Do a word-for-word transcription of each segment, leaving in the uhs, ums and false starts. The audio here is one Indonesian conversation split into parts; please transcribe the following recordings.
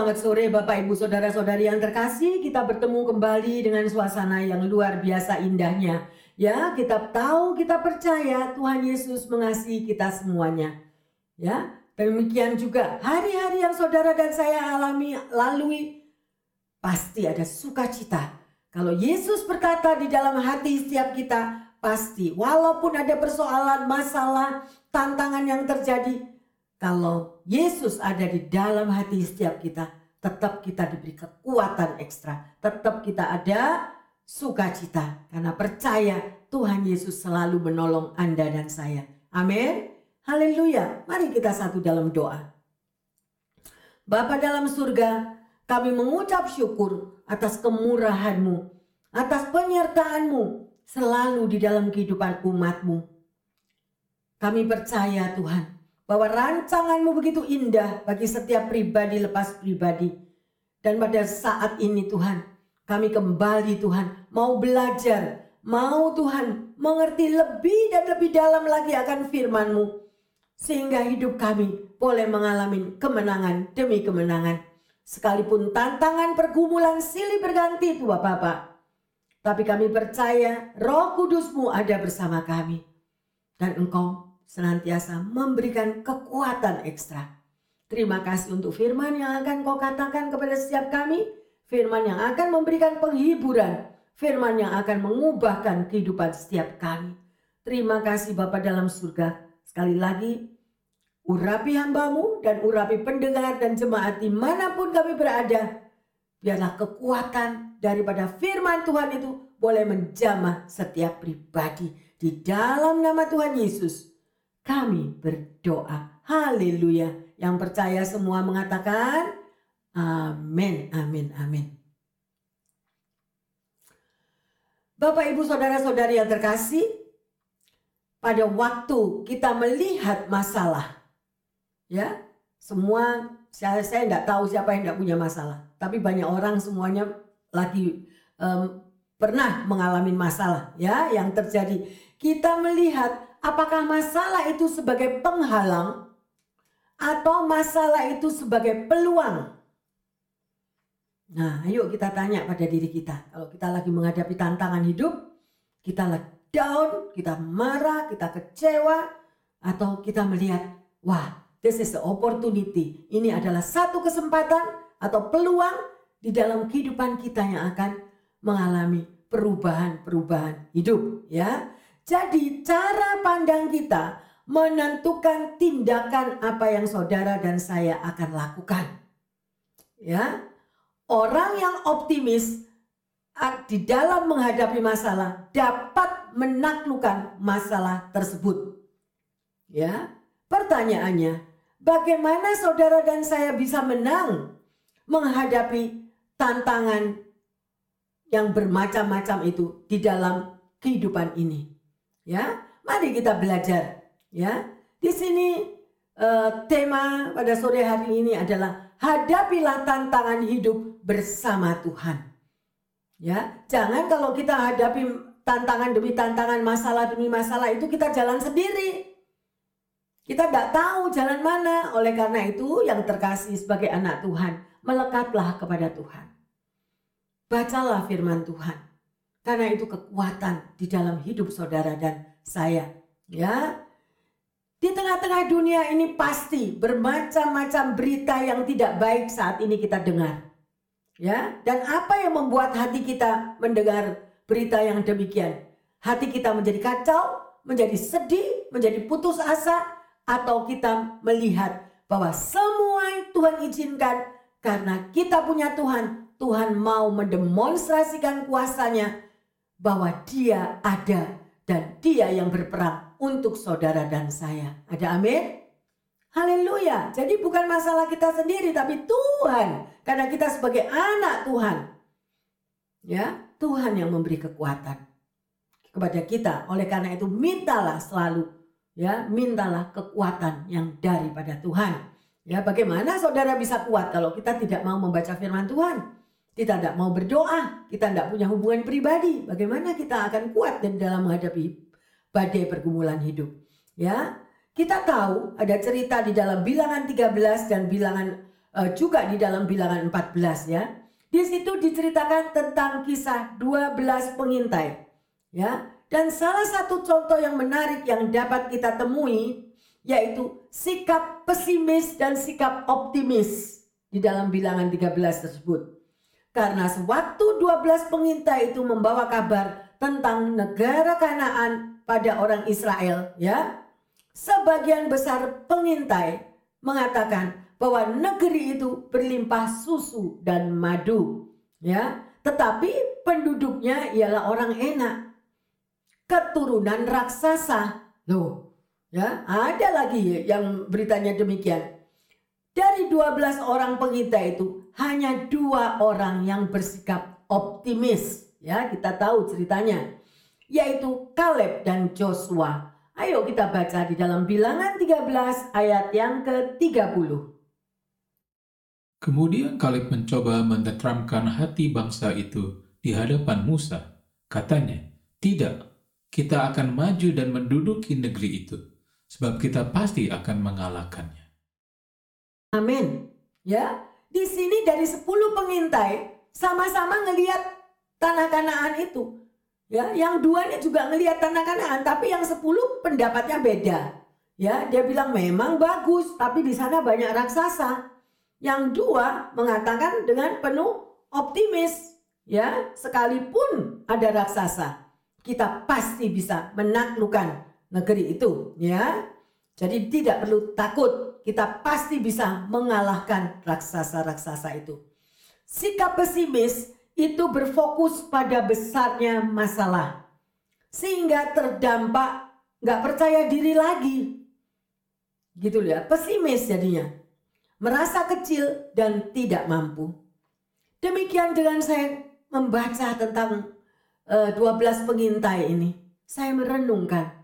Selamat sore Bapak Ibu Saudara-saudari yang terkasih. Kita bertemu kembali dengan suasana yang luar biasa indahnya. Ya, kita tahu, kita percaya Tuhan Yesus mengasihi kita semuanya. Ya, demikian juga hari-hari yang saudara dan saya alami lalui pasti ada sukacita. Kalau Yesus berkata di dalam hati setiap kita, pasti walaupun ada persoalan, masalah, tantangan yang terjadi, kalau Yesus ada di dalam hati setiap kita, tetap kita diberi kekuatan ekstra, tetap kita ada sukacita karena percaya Tuhan Yesus selalu menolong Anda dan saya. Amin. Haleluya. Mari kita satu dalam doa. Bapa dalam surga, kami mengucap syukur atas kemurahan-Mu, atas penyertaan-Mu selalu di dalam kehidupan umat-Mu. Kami percaya Tuhan bahwa rancangan-Mu begitu indah bagi setiap pribadi lepas pribadi. Dan pada saat ini Tuhan, kami kembali Tuhan, mau belajar, mau Tuhan mengerti lebih dan lebih dalam lagi akan firman-Mu. Sehingga hidup kami boleh mengalami kemenangan demi kemenangan. Sekalipun tantangan, pergumulan silih berganti itu Bapak-Bapak. Tapi kami percaya Roh Kudus-Mu ada bersama kami. Dan Engkau senantiasa memberikan kekuatan ekstra. Terima kasih untuk firman yang akan Kau katakan kepada setiap kami. Firman yang akan memberikan penghiburan. Firman yang akan mengubahkan kehidupan setiap kami. Terima kasih Bapa dalam surga. Sekali lagi, urapi hamba-Mu dan urapi pendengar dan jemaat dimanapun kami berada. Biarlah kekuatan daripada firman Tuhan itu boleh menjamah setiap pribadi. Di dalam nama Tuhan Yesus, kami berdoa. Haleluya. Yang percaya semua mengatakan amin, amin, amin. Bapak, Ibu, Saudara-saudari yang terkasih, pada waktu kita melihat masalah, ya, semua, saya saya enggak tahu siapa yang enggak punya masalah, tapi banyak orang semuanya lagi um, pernah mengalami masalah, ya, yang terjadi. Kita melihat apakah masalah itu sebagai penghalang atau masalah itu sebagai peluang. Nah, ayo kita tanya pada diri kita. Kalau kita lagi menghadapi tantangan hidup, kita down, kita marah, kita kecewa, atau kita melihat, wah, this is the opportunity. Ini adalah satu kesempatan atau peluang di dalam kehidupan kita yang akan mengalami perubahan-perubahan hidup, ya. Jadi, cara pandang kita menentukan tindakan apa yang saudara dan saya akan lakukan. Ya. Orang yang optimis di dalam menghadapi masalah dapat menaklukkan masalah tersebut. Ya, pertanyaannya, bagaimana saudara dan saya bisa menang menghadapi tantangan yang bermacam-macam itu di dalam kehidupan ini? Ya, mari kita belajar. Ya, di sini eh, tema pada sore hari ini adalah hadapilah tantangan hidup bersama Tuhan. Ya, jangan kalau kita hadapi tantangan demi tantangan, masalah demi masalah itu kita jalan sendiri. Kita enggak tahu jalan mana. Oleh karena itu, yang terkasih sebagai anak Tuhan, melekatlah kepada Tuhan. Bacalah firman Tuhan. Karena itu kekuatan di dalam hidup saudara dan saya, ya. Di tengah-tengah dunia ini pasti bermacam-macam berita yang tidak baik saat ini kita dengar. Ya, dan apa yang membuat hati kita mendengar berita yang demikian? Hati kita menjadi kacau, menjadi sedih, menjadi putus asa, atau kita melihat bahwa semua Tuhan izinkan karena kita punya Tuhan. Tuhan mau mendemonstrasikan kuasa-Nya bahwa Dia ada dan Dia yang berperang untuk saudara dan saya. Ada amin? Haleluya. Jadi bukan masalah kita sendiri, tapi Tuhan. Karena kita sebagai anak Tuhan. Ya, Tuhan yang memberi kekuatan kepada kita. Oleh karena itu mintalah selalu. Ya, mintalah kekuatan yang daripada Tuhan. Ya, bagaimana saudara bisa kuat kalau kita tidak mau membaca firman Tuhan? Kita tidak mau berdoa. Kita tidak punya hubungan pribadi. Bagaimana kita akan kuat dan dalam menghadapi badai pergumulan hidup, ya. Kita tahu ada cerita di dalam Bilangan tiga belas dan Bilangan uh, juga di dalam bilangan empat belas ya. Di situ diceritakan tentang kisah dua belas pengintai ya. Dan salah satu contoh yang menarik yang dapat kita temui yaitu sikap pesimis dan sikap optimis di dalam bilangan tiga belas tersebut. Karena sewaktu dua belas pengintai itu membawa kabar tentang negara Kanaan pada orang Israel ya. Sebagian besar pengintai mengatakan bahwa negeri itu berlimpah susu dan madu ya. Tetapi penduduknya ialah orang enak, keturunan raksasa. Loh, ya, ada lagi yang beritanya demikian. Dari dua belas orang pengintai itu hanya dua orang yang bersikap optimis, ya, kita tahu ceritanya, yaitu Kaleb dan Joshua. Ayo kita baca di dalam bilangan tiga belas ayat yang ke tiga puluh. Kemudian Kaleb mencoba menenteramkan hati bangsa itu di hadapan Musa. Katanya, "Tidak, kita akan maju dan menduduki negeri itu, sebab kita pasti akan mengalahkannya." Amin. Ya, di sini dari sepuluh pengintai sama-sama ngelihat tanah Kanaan itu. Ya, yang dua ini juga ngelihat tanah Kanaan, tapi yang sepuluh pendapatnya beda. Ya, dia bilang memang bagus, tapi di sana banyak raksasa. Yang dua mengatakan dengan penuh optimis, ya, sekalipun ada raksasa, kita pasti bisa menaklukkan negeri itu ya. Jadi tidak perlu takut, kita pasti bisa mengalahkan raksasa-raksasa itu. Sikap pesimis itu berfokus pada besarnya masalah, sehingga terdampak gak percaya diri lagi. Gitu ya, pesimis jadinya. Merasa kecil dan tidak mampu. Demikian dengan saya membaca tentang dua belas pengintai ini, saya merenungkan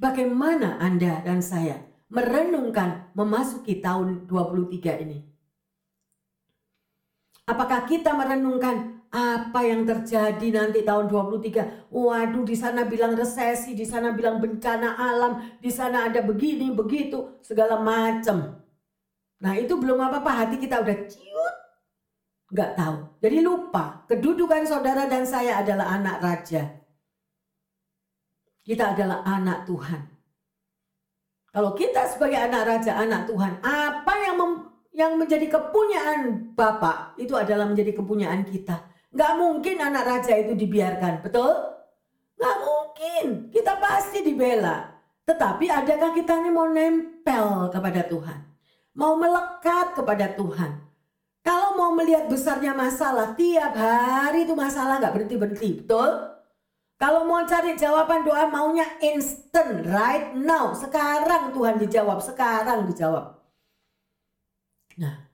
bagaimana Anda dan saya merenungkan memasuki tahun dua puluh tiga ini. Apakah kita merenungkan apa yang terjadi nanti tahun dua puluh tiga? Waduh, di sana bilang resesi, di sana bilang bencana alam, di sana ada begini, begitu, segala macam. Nah, itu belum apa-apa, hati kita udah ciut. Nggak tahu, jadi lupa kedudukan saudara dan saya adalah anak raja. Kita adalah anak Tuhan. Kalau kita sebagai anak raja, anak Tuhan, apa yang mem, yang menjadi kepunyaan Bapa itu adalah menjadi kepunyaan kita. Nggak mungkin anak raja itu dibiarkan, betul? Nggak mungkin, kita pasti dibela. Tetapi adakah kita ini mau nempel kepada Tuhan? Mau melekat kepada Tuhan? Kalau mau melihat besarnya masalah, tiap hari itu masalah gak berhenti-berhenti, betul? Kalau mau cari jawaban doa, maunya instant, right now. Sekarang Tuhan dijawab, sekarang dijawab. Nah,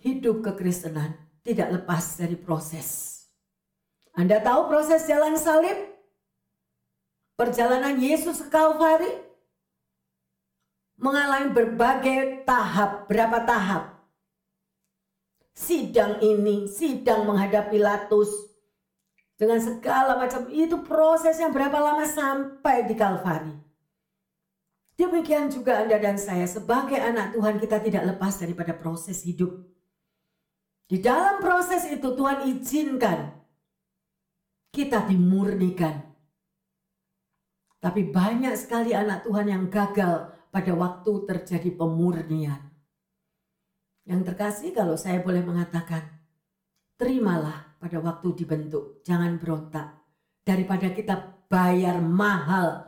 hidup kekristenan tidak lepas dari proses. Anda tahu proses jalan salib? Perjalanan Yesus ke Kalvari? Mengalami berbagai tahap, berapa tahap? Sidang ini, sidang menghadapi Pilatus dengan segala macam, itu prosesnya berapa lama sampai di Kalvari. Demikian juga Anda dan saya sebagai anak Tuhan, kita tidak lepas daripada proses hidup. Di dalam proses itu Tuhan izinkan kita dimurnikan. Tapi banyak sekali anak Tuhan yang gagal pada waktu terjadi pemurnian. Yang terkasih, kalau saya boleh mengatakan, terimalah pada waktu dibentuk, jangan berontak. Daripada kita bayar mahal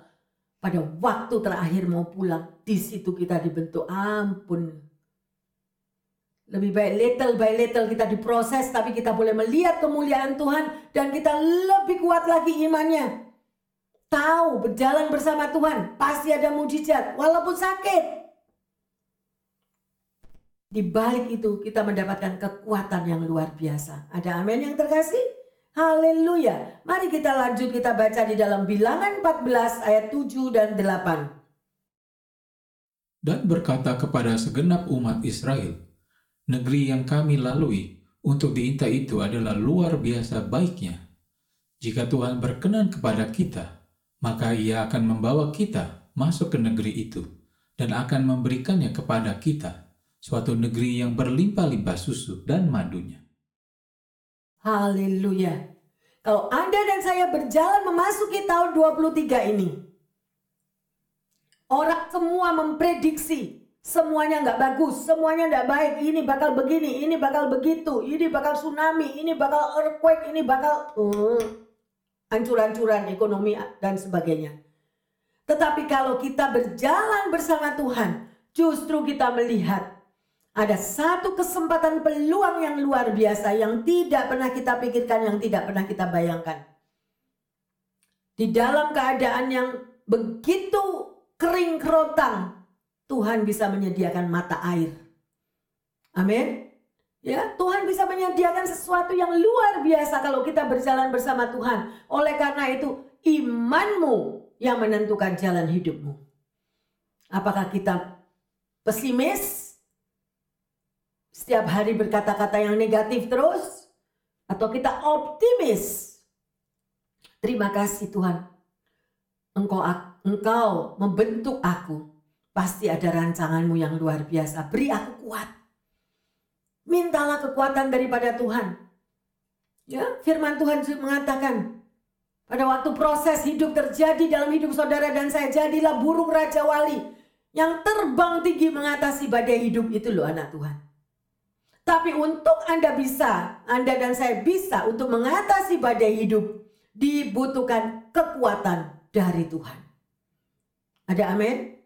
pada waktu terakhir mau pulang, di situ kita dibentuk, ampun. Lebih baik little by little kita diproses, tapi kita boleh melihat kemuliaan Tuhan dan kita lebih kuat lagi imannya. Tahu, berjalan bersama Tuhan, pasti ada mujizat, walaupun sakit. Di balik itu kita mendapatkan kekuatan yang luar biasa. Ada amin yang terkasih? Haleluya. Mari kita lanjut, kita baca di dalam bilangan empat belas ayat tujuh dan delapan. Dan berkata kepada segenap umat Israel, negeri yang kami lalui untuk diintai itu adalah luar biasa baiknya. Jika Tuhan berkenan kepada kita, maka Ia akan membawa kita masuk ke negeri itu dan akan memberikannya kepada kita, suatu negeri yang berlimpah-limpah susu dan madunya. Haleluya. Kalau Anda dan saya berjalan memasuki tahun dua puluh tiga ini, orang semua memprediksi, semuanya gak bagus, semuanya gak baik, ini bakal begini, ini bakal begitu, ini bakal tsunami, ini bakal earthquake, ini bakal uh, hancur-hancuran ekonomi dan sebagainya. Tetapi kalau kita berjalan bersama Tuhan, justru kita melihat ada satu kesempatan peluang yang luar biasa yang tidak pernah kita pikirkan, yang tidak pernah kita bayangkan. Di dalam keadaan yang begitu kering kerotang, Tuhan bisa menyediakan mata air. Amin. Ya, Tuhan bisa menyediakan sesuatu yang luar biasa kalau kita berjalan bersama Tuhan. Oleh karena itu, imanmu yang menentukan jalan hidupmu. Apakah kita pesimis? Setiap hari berkata-kata yang negatif terus, atau kita optimis? Terima kasih Tuhan, Engkau, engkau membentuk aku. Pasti ada rancanganmu yang luar biasa. Beri aku kuat. Mintalah kekuatan daripada Tuhan. Ya, firman Tuhan mengatakan, pada waktu proses hidup terjadi dalam hidup saudara dan saya, jadilah burung raja wali yang terbang tinggi mengatasi badai hidup. Itu loh anak Tuhan. Tapi untuk Anda bisa, Anda dan saya bisa untuk mengatasi badai hidup, dibutuhkan kekuatan dari Tuhan. Ada amin?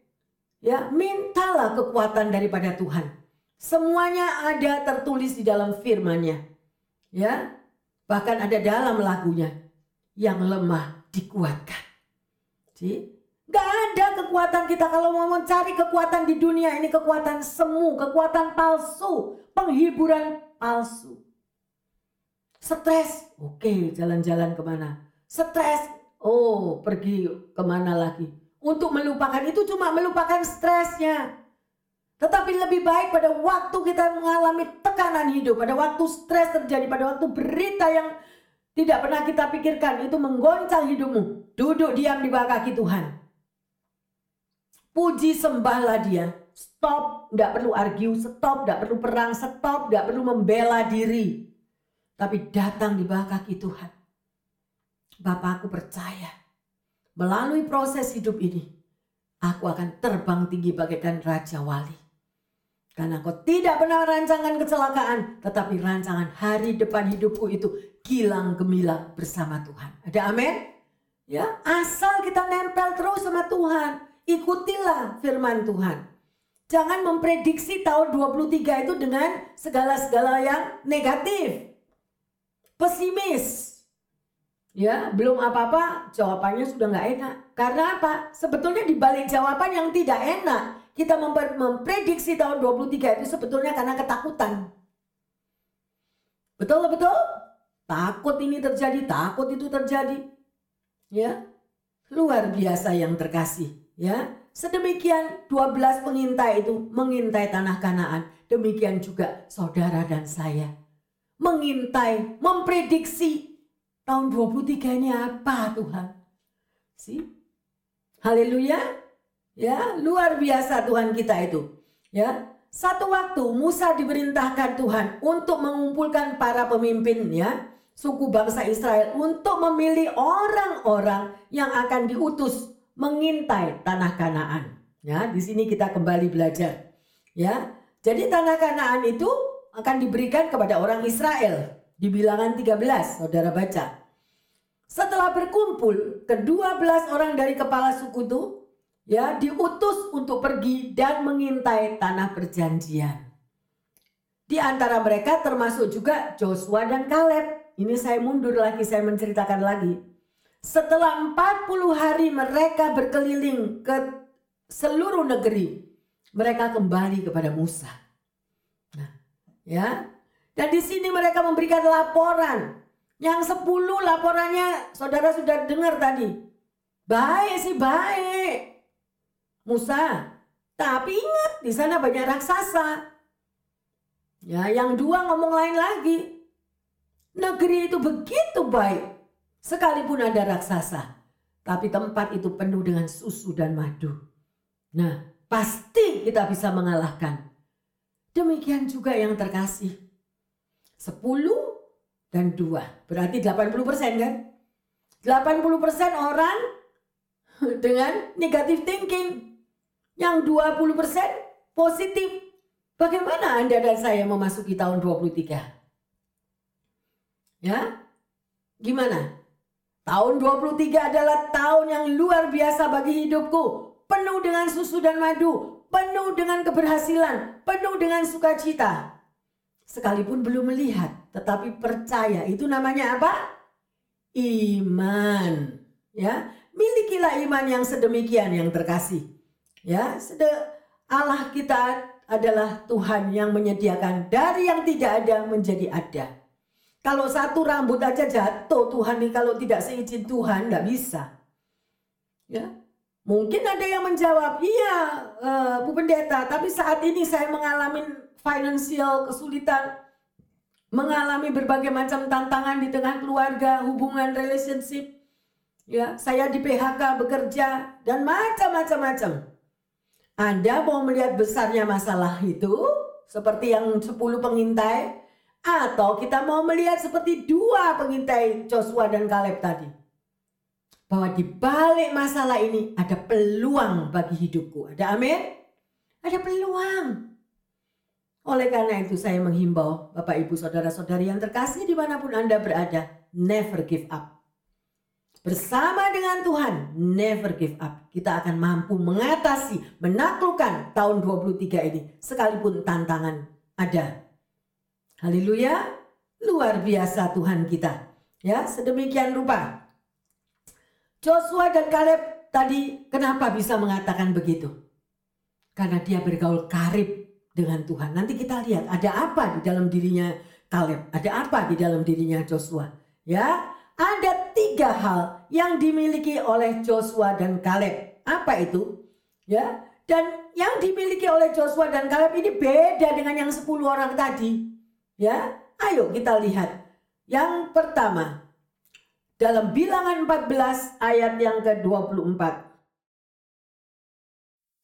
Ya, mintalah kekuatan daripada Tuhan. Semuanya ada tertulis di dalam firman-Nya. Ya, bahkan ada dalam lagunya, yang lemah dikuatkan. Jadi, gak ada kekuatan kita kalau mau mencari kekuatan di dunia ini. Kekuatan semu, kekuatan palsu, penghiburan palsu. Stres, oke okay, jalan-jalan kemana. Stres, oh pergi kemana lagi. Untuk melupakan itu cuma melupakan stresnya. Tetapi lebih baik pada waktu kita mengalami tekanan hidup, pada waktu stres terjadi, pada waktu berita yang tidak pernah kita pikirkan itu menggoncang hidupmu, duduk diam di bawah kaki Tuhan. Puji sembahlah Dia. Stop, gak perlu argue, stop, gak perlu perang, stop, gak perlu membela diri. Tapi datang di bawah kaki Tuhan. Bapa, aku percaya melalui proses hidup ini, aku akan terbang tinggi bagaikan Raja Wali. Karena Kau tidak pernah rancangan kecelakaan, tetapi rancangan hari depan hidupku itu gilang gemilang bersama Tuhan. Ada amin? Ya, asal kita nempel terus sama Tuhan. Ikutilah firman Tuhan. Jangan memprediksi tahun dua puluh tiga itu dengan segala-segala yang negatif. Pesimis. Ya, belum apa-apa, jawabannya sudah gak enak. Karena apa? Sebetulnya di balik jawaban yang tidak enak, kita memper- memprediksi tahun dua puluh tiga itu sebetulnya karena ketakutan. Betul, betul? Takut ini terjadi, takut itu terjadi. Ya, luar biasa yang terkasih. Ya, sedemikian dua belas pengintai itu mengintai tanah Kanaan. Demikian juga saudara dan saya mengintai, memprediksi tahun dua puluh tiga ini apa Tuhan. Si? Haleluya. Ya, luar biasa Tuhan kita itu. Ya, satu waktu Musa diperintahkan Tuhan untuk mengumpulkan para pemimpin ya, suku bangsa Israel untuk memilih orang-orang yang akan diutus mengintai tanah Kanaan. Ya, di sini kita kembali belajar. Ya. Jadi tanah Kanaan itu akan diberikan kepada orang Israel di Bilangan tiga belas, saudara baca. Setelah berkumpul, kedua belas orang dari kepala suku itu ya diutus untuk pergi dan mengintai tanah perjanjian. Di antara mereka termasuk juga Joshua dan Kaleb. Ini saya mundur lagi, saya menceritakan lagi. Setelah empat puluh hari mereka berkeliling ke seluruh negeri, mereka kembali kepada Musa. Nah, ya. Dan di sini mereka memberikan laporan. Yang sepuluh laporannya saudara sudah dengar tadi. Baik sih, baik. Musa, tapi ingat di sana banyak raksasa. Ya, yang dua ngomong lain lagi. Negeri itu begitu baik. Sekalipun ada raksasa, tapi tempat itu penuh dengan susu dan madu. Nah, pasti kita bisa mengalahkan. Demikian juga yang terkasih. sepuluh dan dua. Berarti delapan puluh persen kan? delapan puluh persen orang dengan negative thinking. Yang dua puluh persen positif. Bagaimana Anda dan saya memasuki tahun dua puluh tiga? Ya? Gimana? Tahun dua puluh tiga adalah tahun yang luar biasa bagi hidupku. Penuh dengan susu dan madu. Penuh dengan keberhasilan. Penuh dengan sukacita. Sekalipun belum melihat. Tetapi percaya. Itu namanya apa? Iman. Ya, milikilah iman yang sedemikian yang terkasih. Ya, Allah kita adalah Tuhan yang menyediakan. Dari yang tidak ada menjadi ada. Kalau satu rambut aja jatuh, Tuhan nih kalau tidak seizin Tuhan nggak bisa. Ya, mungkin ada yang menjawab, iya uh, Bu Pendeta, tapi saat ini saya mengalami financial kesulitan, mengalami berbagai macam tantangan di tengah keluarga, hubungan, relationship. Ya, saya di P H K bekerja dan macam-macam-macam. Anda mau melihat besarnya masalah itu seperti yang sepuluh pengintai? Atau kita mau melihat seperti dua pengintai Joshua dan Kaleb tadi. Bahwa di balik masalah ini ada peluang bagi hidupku. Ada amin? Ada peluang. Oleh karena itu saya menghimbau Bapak Ibu Saudara-saudari yang terkasih dimanapun Anda berada. Never give up. Bersama dengan Tuhan, never give up. Kita akan mampu mengatasi, menaklukkan tahun dua puluh tiga ini. Sekalipun tantangan ada. Haleluya, luar biasa Tuhan kita. Ya, sedemikian rupa. Joshua dan Kaleb tadi kenapa bisa mengatakan begitu? Karena dia bergaul karib dengan Tuhan. Nanti kita lihat ada apa di dalam dirinya Kaleb, ada apa di dalam dirinya Joshua. Ya, ada tiga hal yang dimiliki oleh Joshua dan Kaleb. Apa itu? Ya, dan yang dimiliki oleh Joshua dan Kaleb ini beda dengan yang sepuluh orang tadi. Ya, ayo kita lihat. Yang pertama, dalam Bilangan empat belas ayat yang ke dua puluh empat.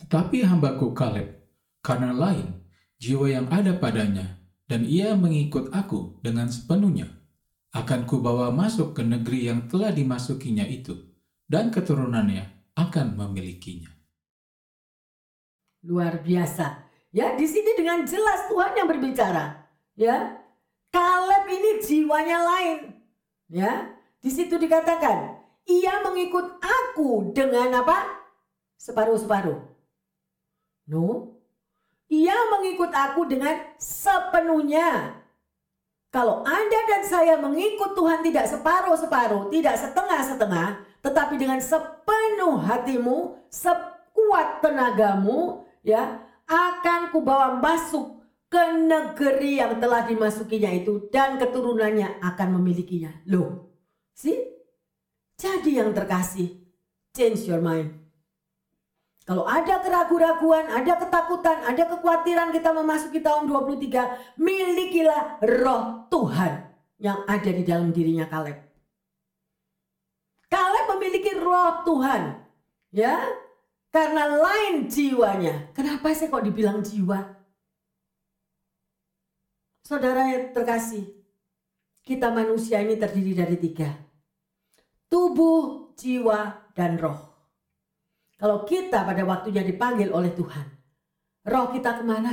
Tetapi hambaku Kaleb, karena lain, jiwa yang ada padanya, dan ia mengikut aku dengan sepenuhnya. Akan kubawa masuk ke negeri yang telah dimasukinya itu, dan keturunannya akan memilikinya. Luar biasa. Ya, di sini dengan jelas Tuhan yang berbicara. Ya, Kaleb ini jiwanya lain. Ya, di situ dikatakan ia mengikut aku dengan apa? Separuh-separuh. No, ia mengikut aku dengan sepenuhnya. Kalau Anda dan saya mengikut Tuhan tidak separuh-separuh, tidak setengah-setengah, tetapi dengan sepenuh hatimu, sekuat tenagamu, ya, akan kubawa masuk ke negeri yang telah dimasukinya itu dan keturunannya akan memilikinya. Loh, sih? Jadi yang terkasih, change your mind. Kalau ada keraguan-raguan, ada ketakutan, ada kekhawatiran kita memasuki tahun dua puluh tiga, milikilah roh Tuhan yang ada di dalam dirinya Kaleb. Kaleb memiliki roh Tuhan, ya? Karena lain jiwanya. Kenapa sih kok dibilang jiwa? Saudara yang terkasih, kita manusia ini terdiri dari tiga. Tubuh, jiwa, dan roh. Kalau kita pada waktunya dipanggil oleh Tuhan, roh kita kemana?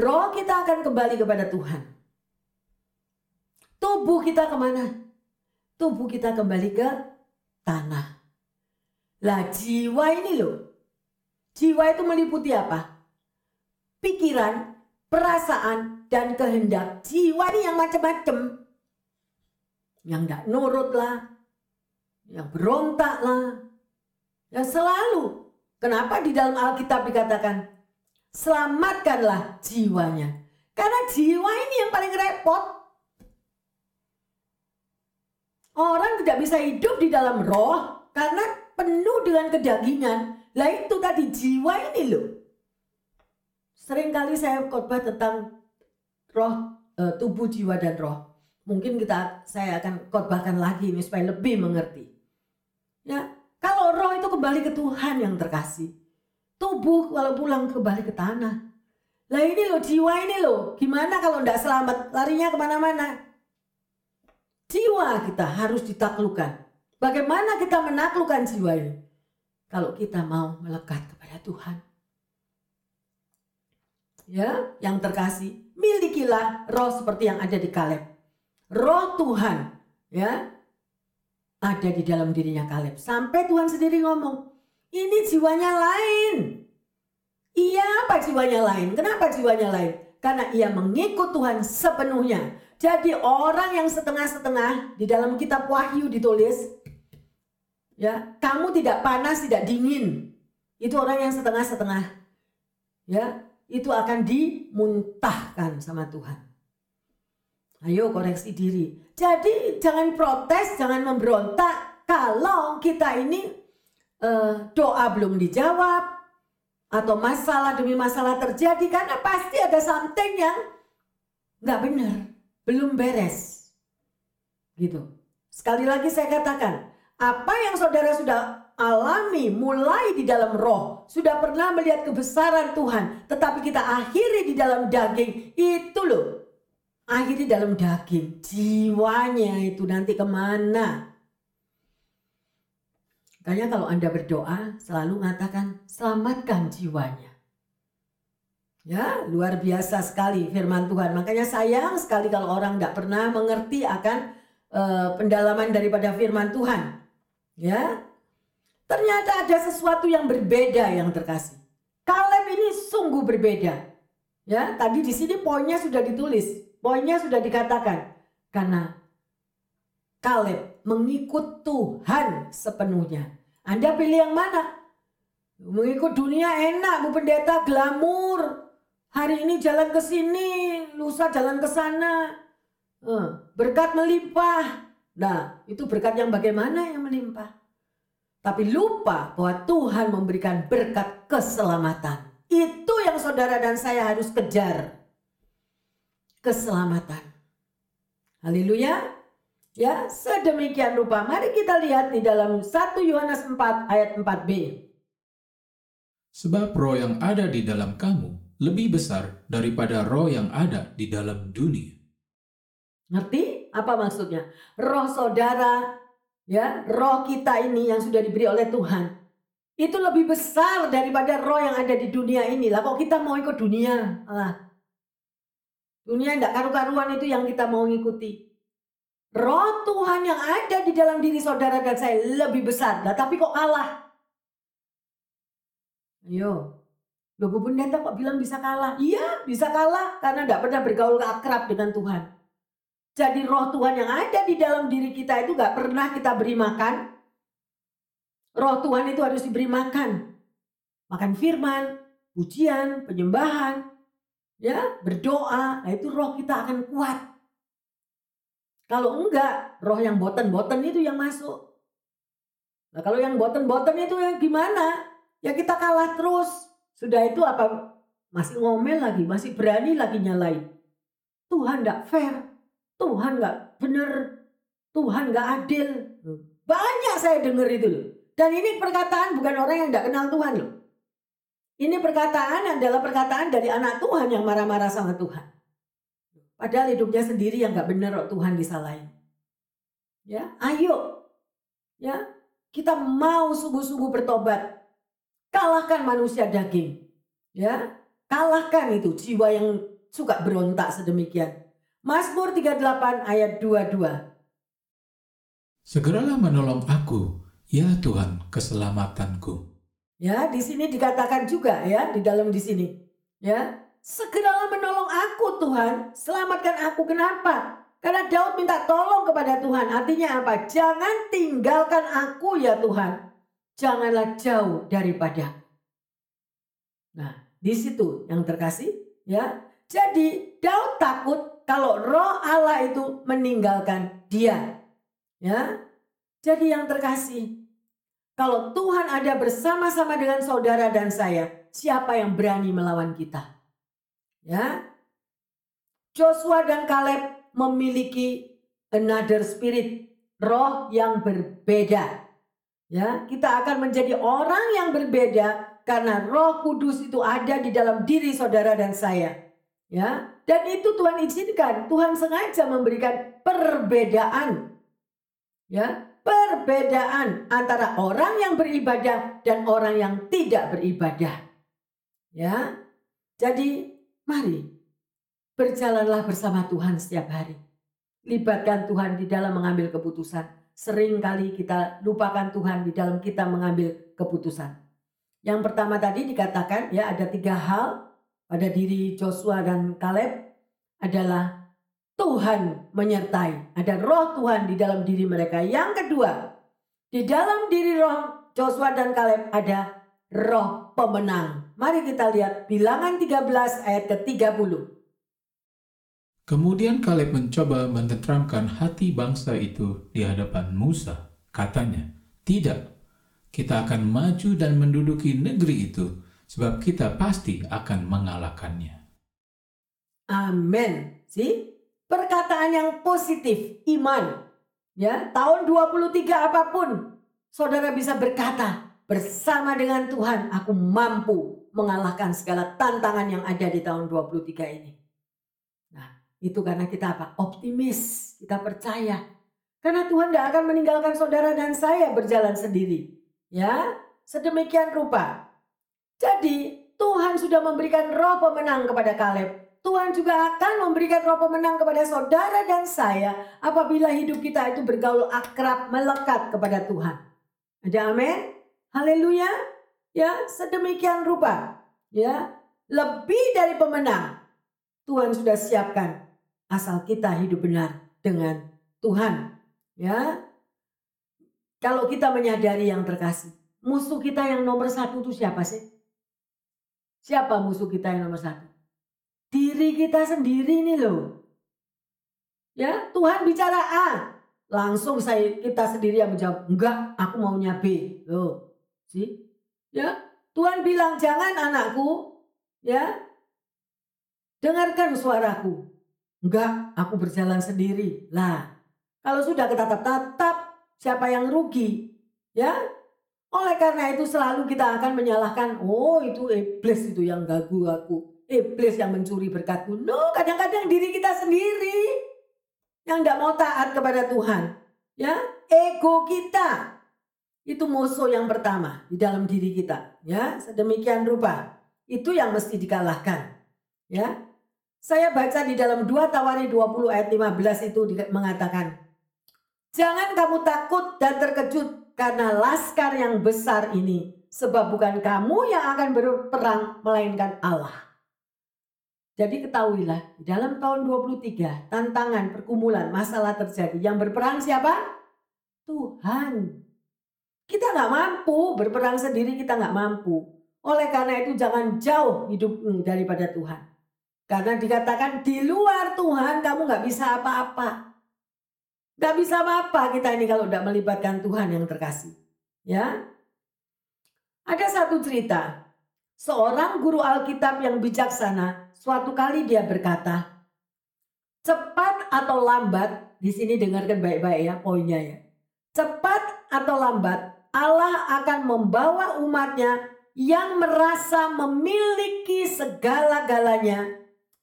Roh kita akan kembali kepada Tuhan. Tubuh kita kemana? Tubuh kita kembali ke tanah. Lah jiwa ini loh. Jiwa itu meliputi apa? Pikiran, perasaan dan kehendak. Jiwa ini yang macam-macam. Yang gak nurut lah. Yang berontak lah. Yang selalu. Kenapa di dalam Alkitab dikatakan selamatkanlah jiwanya. Karena jiwa ini yang paling repot. Orang tidak bisa hidup di dalam roh karena penuh dengan kedagingan. Lah itu tadi jiwa ini loh. Sering kali saya khotbah tentang roh, e, tubuh, jiwa, dan roh. Mungkin kita saya akan khotbahkan lagi ini supaya lebih mengerti. Ya, kalau roh itu kembali ke Tuhan yang terkasih. Tubuh kalau pulang kembali ke tanah. Lah ini loh, jiwa ini loh, gimana kalau tidak selamat? Larinya kemana-mana. Jiwa kita harus ditaklukkan. Bagaimana kita menaklukkan jiwa ini? Kalau kita mau melekat kepada Tuhan. Ya, yang terkasih, milikilah roh seperti yang ada di Kaleb. Roh Tuhan, ya, ada di dalam dirinya Kaleb. Sampai Tuhan sendiri ngomong, ini jiwanya lain. Iya, apa jiwanya lain? Kenapa jiwanya lain? Karena ia mengikut Tuhan sepenuhnya. Jadi orang yang setengah-setengah, di dalam kitab Wahyu ditulis, ya, kamu tidak panas, tidak dingin. Itu orang yang setengah-setengah. Ya, itu akan dimuntahkan sama Tuhan. Ayo koreksi diri. Jadi jangan protes, jangan memberontak kalau kita ini uh, doa belum dijawab. Atau masalah demi masalah terjadi, karena pasti ada something yang nggak benar, belum beres. Gitu. Sekali lagi saya katakan, apa yang saudara sudah alami mulai di dalam roh, sudah pernah melihat kebesaran Tuhan, tetapi kita akhiri di dalam daging, itu loh. Akhiri dalam daging, jiwanya itu nanti kemana? Makanya kalau Anda berdoa selalu mengatakan selamatkan jiwanya. Ya, luar biasa sekali firman Tuhan. Makanya sayang sekali kalau orang tidak pernah mengerti akan uh, pendalaman daripada firman Tuhan. Ya, ternyata ada sesuatu yang berbeda yang terkasih. Kaleb ini sungguh berbeda. Ya, tadi di sini poinnya sudah ditulis, poinnya sudah dikatakan. Karena Kaleb mengikut Tuhan sepenuhnya. Anda pilih yang mana? Mengikut dunia enak, Bu Pendeta, glamor. Hari ini jalan ke sini, lusa jalan ke sana. Berkat melimpah. Nah, itu berkat yang bagaimana yang melimpah? Tapi lupa bahwa Tuhan memberikan berkat keselamatan. Itu yang saudara dan saya harus kejar. Keselamatan. Haleluya. Ya, sedemikian rupa. Mari kita lihat di dalam satu Yohanes empat ayat empat b. Sebab roh yang ada di dalam kamu lebih besar daripada roh yang ada di dalam dunia. Ngerti apa maksudnya? Roh saudara, ya, roh kita ini yang sudah diberi oleh Tuhan, itu lebih besar daripada roh yang ada di dunia ini. Lah kok kita mau ikut dunia? Alah. Dunia enggak karu-karuan itu yang kita mau ngikuti. Roh Tuhan yang ada di dalam diri saudara dan saya lebih besar. Nah, tapi kok kalah? Ayo. Loh, Bu Pendeta kok bilang bisa kalah? Iya, bisa kalah karena tidak pernah bergaul akrab dengan Tuhan. Jadi roh Tuhan yang ada di dalam diri kita itu gak pernah kita beri makan. Roh Tuhan itu harus diberi makan. Makan firman, pujian, penyembahan, ya, berdoa. Nah, itu roh kita akan kuat. Kalau enggak, roh yang boten-boten itu yang masuk. Nah, kalau yang boten-boten itu ya gimana? Ya kita kalah terus. Sudah itu apa? Masih ngomel lagi, masih berani lagi nyalain. Tuhan enggak fair. Tuhan enggak benar. Tuhan enggak adil. Banyak saya dengar itu loh. Dan ini perkataan bukan orang yang enggak kenal Tuhan loh. Ini perkataan adalah perkataan dari anak Tuhan yang marah-marah sama Tuhan. Padahal hidupnya sendiri yang gak benar Tuhan disalahin. Ya, ayo. Ya, kita mau sungguh-sungguh bertobat. Kalahkan manusia daging. Ya, kalahkan itu jiwa yang suka berontak sedemikian. Mazmur tiga puluh delapan ayat dua puluh dua. Segeralah menolong aku, ya Tuhan, keselamatanku. Ya, di sini dikatakan juga ya, di dalam di sini. Ya. Segeralah menolong aku Tuhan, selamatkan aku. Kenapa? Karena Daud minta tolong kepada Tuhan. Artinya apa? Jangan tinggalkan aku ya Tuhan. Janganlah jauh daripada. Nah, di situ yang terkasih, ya. Jadi Daud takut kalau roh Allah itu meninggalkan dia. Ya. Jadi yang terkasih, kalau Tuhan ada bersama-sama dengan saudara dan saya, siapa yang berani melawan kita? Ya, Joshua dan Kaleb memiliki another spirit, roh yang berbeda. Ya, kita akan menjadi orang yang berbeda Karena Roh Kudus itu ada di dalam diri saudara dan saya. Ya, dan itu Tuhan izinkan, Tuhan sengaja memberikan perbedaan. Ya, perbedaan antara orang yang beribadah dan orang yang tidak beribadah. Ya. Jadi, mari berjalanlah bersama Tuhan setiap hari. Libatkan Tuhan di dalam mengambil keputusan. Seringkali kita lupakan Tuhan di dalam kita mengambil keputusan. Yang pertama tadi dikatakan ya, ada tiga hal pada diri Joshua dan Kaleb adalah Tuhan menyertai. Ada roh Tuhan di dalam diri mereka. Yang kedua, di dalam diri roh Joshua dan Kaleb ada roh pemenang. Mari kita lihat Bilangan tiga belas ayat ke tiga puluh. Kemudian Kaleb mencoba menenteramkan hati bangsa itu di hadapan Musa. Katanya, tidak, kita akan maju dan menduduki negeri itu. Sebab kita pasti akan mengalahkannya. Amin. Si? Perkataan yang positif, iman. Ya, tahun dua puluh tiga apapun, saudara bisa berkata, bersama dengan Tuhan aku mampu mengalahkan segala tantangan yang ada di tahun dua puluh tiga ini. Nah, itu karena kita apa? Optimis, kita percaya. Karena Tuhan tidak akan meninggalkan saudara dan saya berjalan sendiri. Ya, sedemikian rupa. Jadi Tuhan sudah memberikan roh pemenang kepada Kaleb. Tuhan juga akan memberikan roh pemenang kepada saudara dan saya apabila hidup kita itu bergaul akrab, melekat kepada Tuhan. Ada amin? Haleluya. Ya, sedemikian rupa. Ya, lebih dari pemenang. Tuhan sudah siapkan asal kita hidup benar dengan Tuhan. Ya. Kalau kita menyadari yang terkasih, musuh kita yang nomor satu itu siapa sih? Siapa musuh kita yang nomor satu? Diri kita sendiri nih loh. Ya, Tuhan bicara A, langsung saya kita sendiri yang menjawab, enggak, aku maunya B. Loh, sih? Ya, Tuhan bilang jangan anakku, ya. Dengarkan suaraku. Enggak, aku berjalan sendiri. Lah, kalau sudah ketatap-tatap, siapa yang rugi? Ya? Oleh karena itu selalu kita akan menyalahkan, oh itu iblis itu yang ganggu aku, iblis yang mencuri berkatku. No, kadang-kadang diri kita sendiri yang tidak mau taat kepada Tuhan. Ya, ego kita itu musuh yang pertama di dalam diri kita. Ya, sedemikian rupa itu yang mesti dikalahkan. Ya, saya baca di dalam dua Tawarikh dua puluh ayat lima belas itu mengatakan, jangan kamu takut dan terkejut karena laskar yang besar ini, sebab bukan kamu yang akan berperang, melainkan Allah. Jadi ketahuilah, dalam tahun dua puluh tiga, tantangan, pergumulan, masalah terjadi. Yang berperang siapa? Tuhan. Kita gak mampu, berperang sendiri kita gak mampu. Oleh karena itu jangan jauh hidupmu daripada Tuhan. Karena dikatakan di luar Tuhan kamu gak bisa apa-apa. Gak bisa apa-apa kita ini kalau tidak melibatkan Tuhan yang terkasih. Ya, ada satu cerita. Seorang guru Alkitab yang bijaksana suatu kali dia berkata, cepat atau lambat, di sini dengarkan baik-baik ya poinnya ya. Cepat atau lambat Allah akan membawa umatnya yang merasa memiliki segala-galanya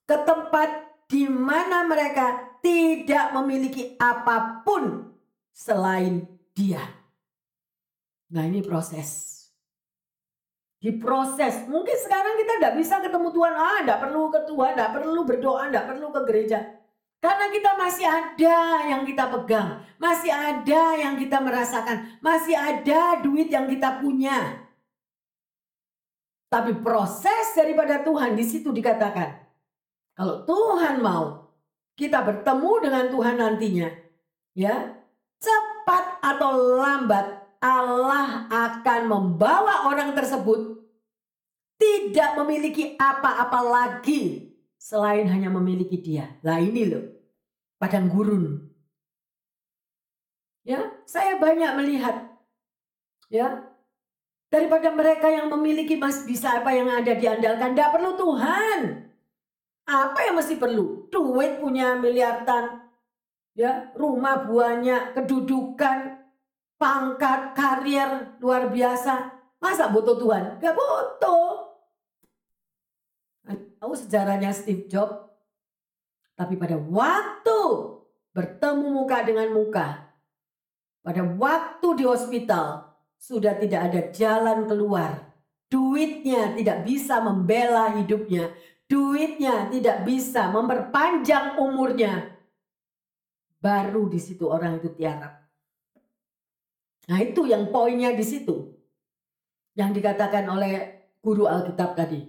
ke tempat di mana mereka tidak memiliki apapun selain dia. Nah ini proses. Diproses. Mungkin sekarang kita tidak bisa ketemu Tuhan. Ah, tidak perlu ke Tuhan, tidak perlu berdoa, tidak perlu ke gereja. Karena kita masih ada yang kita pegang. Masih ada yang kita merasakan. Masih ada duit yang kita punya. Tapi proses daripada Tuhan di situ dikatakan. Kalau Tuhan mau, kita bertemu dengan Tuhan nantinya. Ya, cepat atau lambat Allah akan membawa orang tersebut tidak memiliki apa-apa lagi selain hanya memiliki dia. Lah ini loh, padang gurun. Ya, saya banyak melihat ya, daripada mereka yang memiliki masih bisa apa yang ada diandalkan, tidak perlu Tuhan. Apa yang mesti perlu? Duit punya miliaran, ya, rumah banyak, kedudukan, pangkat, karier luar biasa. Masa butuh Tuhan? Gak butuh. Tahu sejarahnya Steve Jobs? Tapi pada waktu bertemu muka dengan muka, pada waktu di hospital, sudah tidak ada jalan keluar. Duitnya tidak bisa membela hidupnya. Duitnya tidak bisa memperpanjang umurnya. Baru di situ orang itu tiarap. Nah, itu yang poinnya di situ. Yang dikatakan oleh guru Alkitab tadi.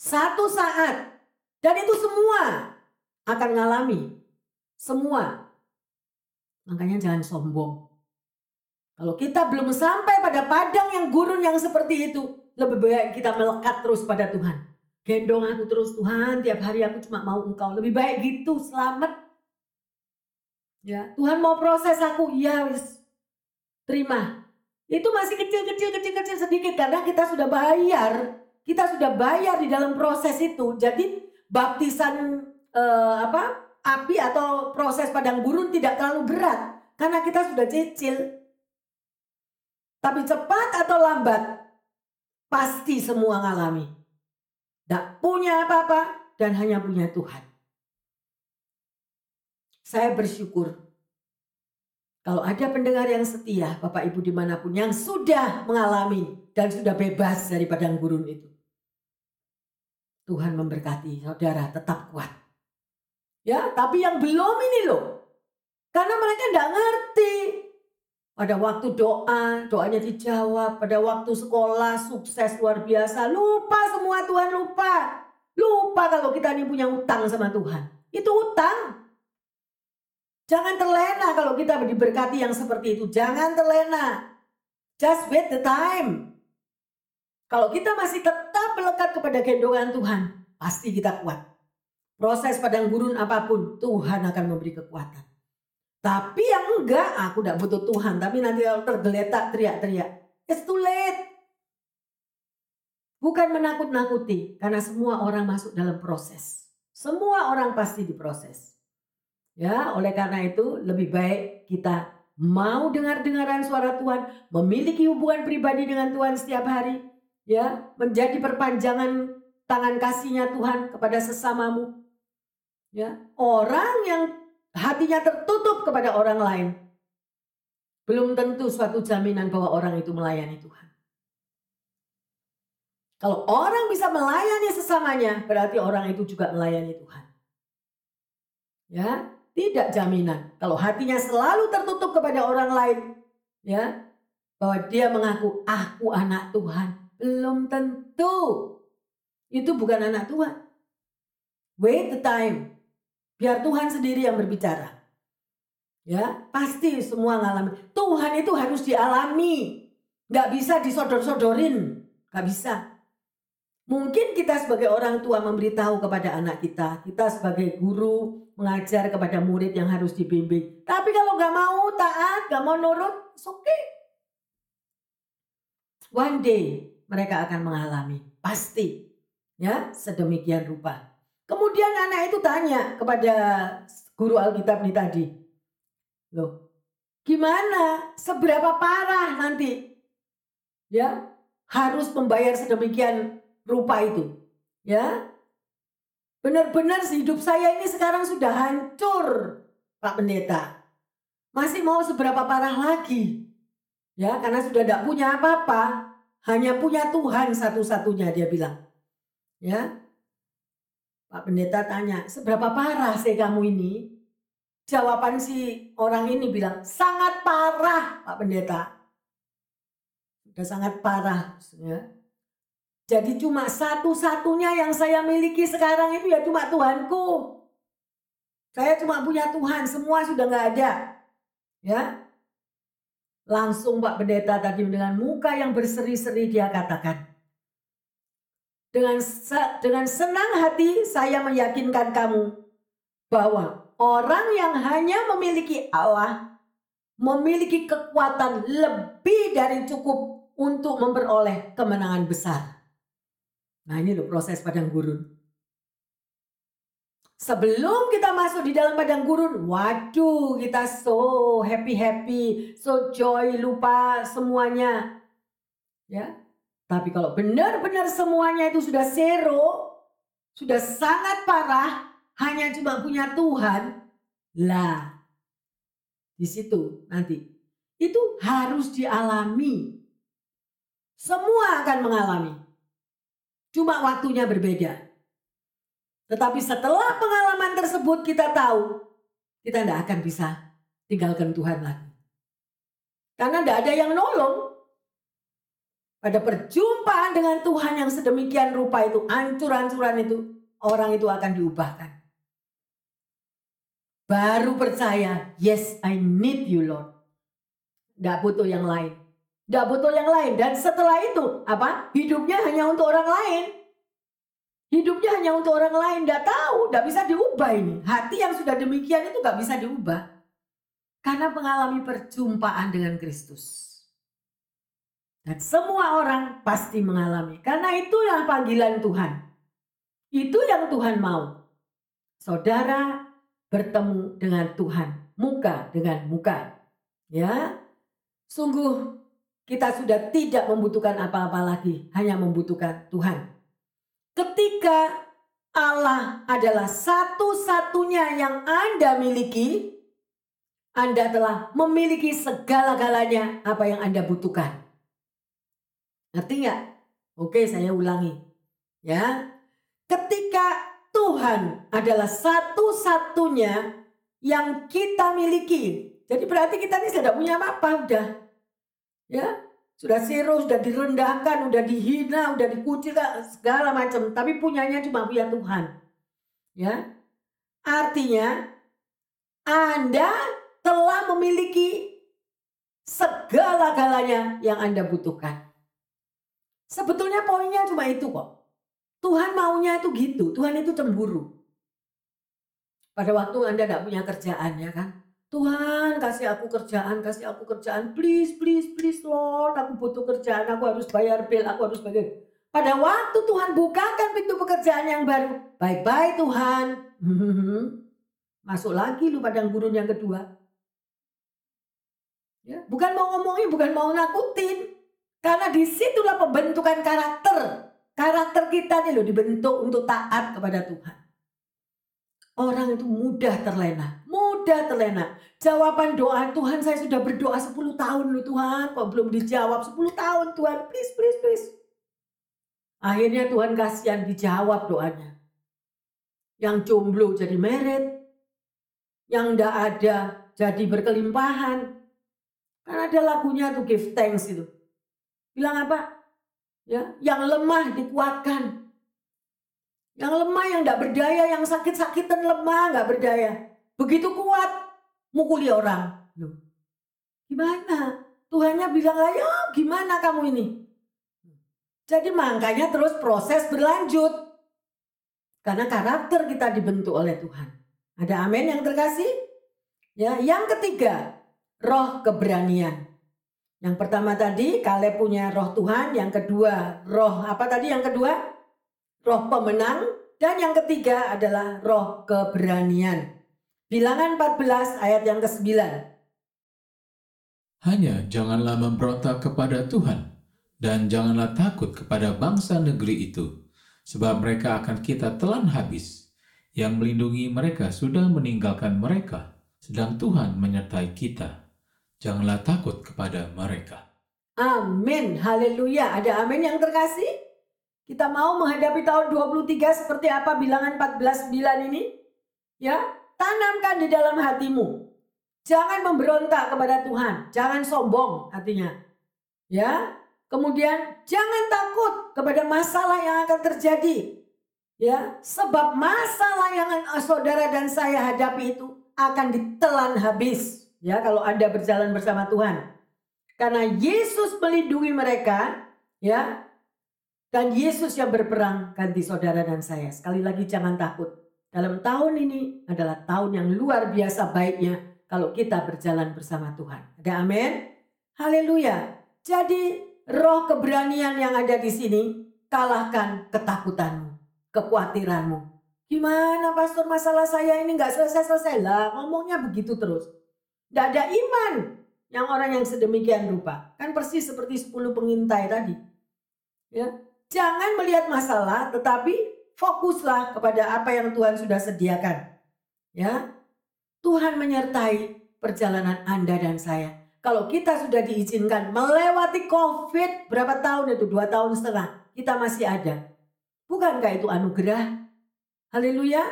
Satu saat, dan itu semua akan mengalami. Semua. Makanya jangan sombong. Kalau kita belum sampai pada padang yang gurun yang seperti itu, lebih baik kita melekat terus pada Tuhan. Gendong aku terus, Tuhan, tiap hari aku cuma mau Engkau. Lebih baik gitu, selamat. Ya, Tuhan mau proses aku, ya wis. Terima. Itu masih kecil-kecil kecil-kecil sedikit karena kita sudah bayar. Kita sudah bayar di dalam proses itu. Jadi baptisan eh, apa? api atau proses padang gurun tidak terlalu berat karena kita sudah cicil. Tapi cepat atau lambat, pasti semua ngalami. Tidak punya apa-apa dan hanya punya Tuhan. Saya bersyukur kalau ada pendengar yang setia, Bapak Ibu dimanapun, yang sudah mengalami dan sudah bebas dari padang gurun itu. Tuhan memberkati saudara, tetap kuat. Ya, tapi yang belum ini loh, karena mereka tidak ngerti. Pada waktu doa, doanya dijawab. Pada waktu sekolah, sukses luar biasa. Lupa semua Tuhan, lupa. Lupa kalau kita ini punya utang sama Tuhan. Itu utang. Jangan terlena kalau kita diberkati yang seperti itu. Jangan terlena. Just wait the time. Kalau kita masih tetap melekat kepada gendongan Tuhan, pasti kita kuat. Proses padang gurun apapun, Tuhan akan memberi kekuatan. Tapi yang enggak, aku enggak butuh Tuhan. Tapi nanti tergeletak teriak-teriak. It's too late. Bukan menakut-nakuti. Karena semua orang masuk dalam proses. Semua orang pasti diproses. Ya, oleh karena itu lebih baik kita mau dengar-dengaran suara Tuhan. Memiliki hubungan pribadi dengan Tuhan setiap hari. Ya, menjadi perpanjangan tangan kasihnya Tuhan kepada sesamamu. Ya, orang yang hatinya tertutup kepada orang lain, belum tentu suatu jaminan bahwa orang itu melayani Tuhan. Kalau orang bisa melayani sesamanya, berarti orang itu juga melayani Tuhan. Ya, tidak jaminan. Kalau hatinya selalu tertutup kepada orang lain, ya, bahwa dia mengaku aku anak Tuhan, belum tentu. Itu bukan anak Tuhan. Wait the time. Biar Tuhan sendiri yang berbicara. Ya, pasti semua ngalami. Tuhan itu harus dialami. Gak bisa disodor-sodorin. Gak bisa. Mungkin kita sebagai orang tua memberitahu kepada anak kita. Kita sebagai guru mengajar kepada murid yang harus dibimbing. Tapi kalau gak mau taat, gak mau nurut, it's okay. One day mereka akan mengalami. Pasti. Ya, sedemikian rupa. Kemudian anak itu tanya kepada guru Alkitab ini tadi. Loh, gimana? Seberapa parah nanti? Ya, harus membayar sedemikian rupa itu. Ya, benar-benar hidup saya ini sekarang sudah hancur, Pak Pendeta. Masih mau seberapa parah lagi? Ya, karena sudah tidak punya apa-apa. Hanya punya Tuhan satu-satunya, dia bilang. Ya, Pak Pendeta tanya, seberapa parah sih kamu ini? Jawaban si orang ini bilang, sangat parah Pak Pendeta. Sudah sangat parah. Ya. Jadi cuma satu-satunya yang saya miliki sekarang itu ya cuma Tuhanku. Saya cuma punya Tuhan, semua sudah gak ada. Ya. Langsung Pak Pendeta tadi dengan muka yang berseri-seri dia katakan, Dengan dengan senang hati saya meyakinkan kamu bahwa orang yang hanya memiliki Allah memiliki kekuatan lebih dari cukup untuk memperoleh kemenangan besar. Nah, ini loh proses padang gurun. Sebelum kita masuk di dalam padang gurun, waduh kita so happy-happy, so joy, lupa semuanya. ya. Tapi kalau benar-benar semuanya itu sudah zero, sudah sangat parah, hanya cuma punya Tuhan, lah di situ nanti itu harus dialami. Semua akan mengalami. Cuma waktunya berbeda. Tetapi setelah pengalaman tersebut kita tahu, kita tidak akan bisa tinggalkan Tuhan lagi. Karena tidak ada yang nolong. Pada perjumpaan dengan Tuhan yang sedemikian rupa itu, ancur-ancuran itu, orang itu akan diubahkan. Baru percaya, yes I need you Lord. Tidak butuh yang lain. Tidak butuh yang lain. Dan setelah itu, apa? Hidupnya hanya untuk orang lain. Hidupnya hanya untuk orang lain, gak tahu, gak bisa diubah ini. Hati yang sudah demikian itu gak bisa diubah. Karena mengalami perjumpaan dengan Kristus. Dan semua orang pasti mengalami. Karena itulah panggilan Tuhan. Itu yang Tuhan mau. Saudara bertemu dengan Tuhan. Muka dengan muka. Ya, sungguh kita sudah tidak membutuhkan apa-apa lagi. Hanya membutuhkan Tuhan. Ketika Allah adalah satu-satunya yang Anda miliki, Anda telah memiliki segala-galanya apa yang Anda butuhkan. Ngerti gak? Oke, saya ulangi. Ya, ketika Tuhan adalah satu-satunya yang kita miliki. Jadi berarti kita ini sudah punya apa-apa udah. Ya. Sudah zero, sudah direndahkan, sudah dihina, sudah dikucilkan, segala macam. Tapi punyanya cuma punya Tuhan. Ya, artinya Anda telah memiliki segala-galanya yang Anda butuhkan. Sebetulnya poinnya cuma itu kok. Tuhan maunya itu gitu, Tuhan itu cemburu. Pada waktu Anda tidak punya kerjaan, ya kan? Tuhan kasih aku kerjaan, kasih aku kerjaan, please, please, please Lord, aku butuh kerjaan, aku harus bayar bil, aku harus bayar. Pada waktu Tuhan bukakan pintu pekerjaan yang baru, bye-bye Tuhan. Masuk lagi lu padang gurun yang kedua. Ya, bukan mau ngomongin, bukan mau nakutin. Karena disitulah pembentukan karakter. Karakter kita nih loh dibentuk untuk taat kepada Tuhan. Orang itu mudah terlena, mudah terlena. Jawaban doa, Tuhan saya sudah berdoa sepuluh tahun loh Tuhan, kok belum dijawab. Sepuluh tahun Tuhan, please, please, please. Akhirnya Tuhan kasihan dijawab doanya. Yang jomblo jadi meret, yang enggak ada jadi berkelimpahan. Kan ada lagunya tuh give thanks itu. Bilang apa? Ya, yang lemah dikuatkan. Yang lemah, yang gak berdaya, yang sakit-sakitan lemah, gak berdaya. Begitu kuat, mukuli orang. Loh, gimana? Tuhannya bilang, ayo gimana kamu ini? Jadi makanya terus proses berlanjut. Karena karakter kita dibentuk oleh Tuhan. Ada amin yang terkasih? Ya, yang ketiga, roh keberanian. Yang pertama tadi, Kaleb punya roh Tuhan. Yang kedua, roh apa tadi yang kedua? Roh pemenang, dan yang ketiga adalah roh keberanian. Bilangan empat belas ayat yang kesembilan. Hanya janganlah memberontak kepada Tuhan, dan janganlah takut kepada bangsa negeri itu, sebab mereka akan kita telan habis. Yang melindungi mereka sudah meninggalkan mereka, sedang Tuhan menyertai kita. Janganlah takut kepada mereka. Amin, haleluya. Ada amin yang terkasih? Kita mau menghadapi tahun dua puluh tiga seperti apa bilangan empat belas sembilan ini? Ya, tanamkan di dalam hatimu. Jangan memberontak kepada Tuhan. Jangan sombong artinya. Ya, kemudian jangan takut kepada masalah yang akan terjadi. Ya, sebab masalah yang saudara dan saya hadapi itu akan ditelan habis. Ya, kalau Anda berjalan bersama Tuhan. Karena Yesus melindungi mereka, ya. Dan Yesus yang berperang ganti saudara dan saya. Sekali lagi jangan takut. Dalam tahun ini adalah tahun yang luar biasa baiknya kalau kita berjalan bersama Tuhan. Ada amin? Haleluya. Jadi roh keberanian yang ada di sini, kalahkan ketakutanmu, kekhawatiranmu. Gimana pastor masalah saya ini gak selesai-selesai? Lah ngomongnya begitu terus. Gak ada iman. yang orang yang sedemikian rupa. Kan persis seperti sepuluh pengintai tadi. Ya. Jangan melihat masalah, tetapi fokuslah kepada apa yang Tuhan sudah sediakan. Ya. Tuhan menyertai perjalanan Anda dan saya. Kalau kita sudah diizinkan melewati COVID, berapa tahun itu? Dua tahun setengah. Kita masih ada. Bukankah itu anugerah? Haleluya.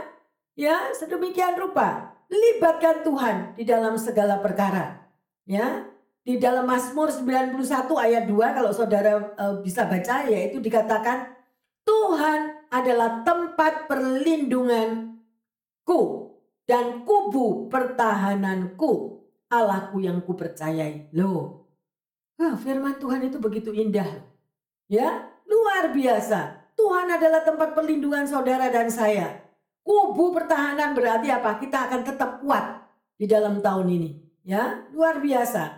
Ya, sedemikian rupa. Libatkan Tuhan di dalam segala perkara. Ya, di dalam Mazmur sembilan puluh satu ayat dua kalau saudara e, bisa baca, yaitu dikatakan Tuhan adalah tempat perlindunganku dan kubu pertahananku, Allahku yang kupercayai. Loh, ah, firman Tuhan itu begitu indah. Ya, luar biasa. Tuhan adalah tempat perlindungan saudara dan saya. Kubu pertahanan berarti apa? Kita akan tetap kuat di dalam tahun ini. Ya, luar biasa.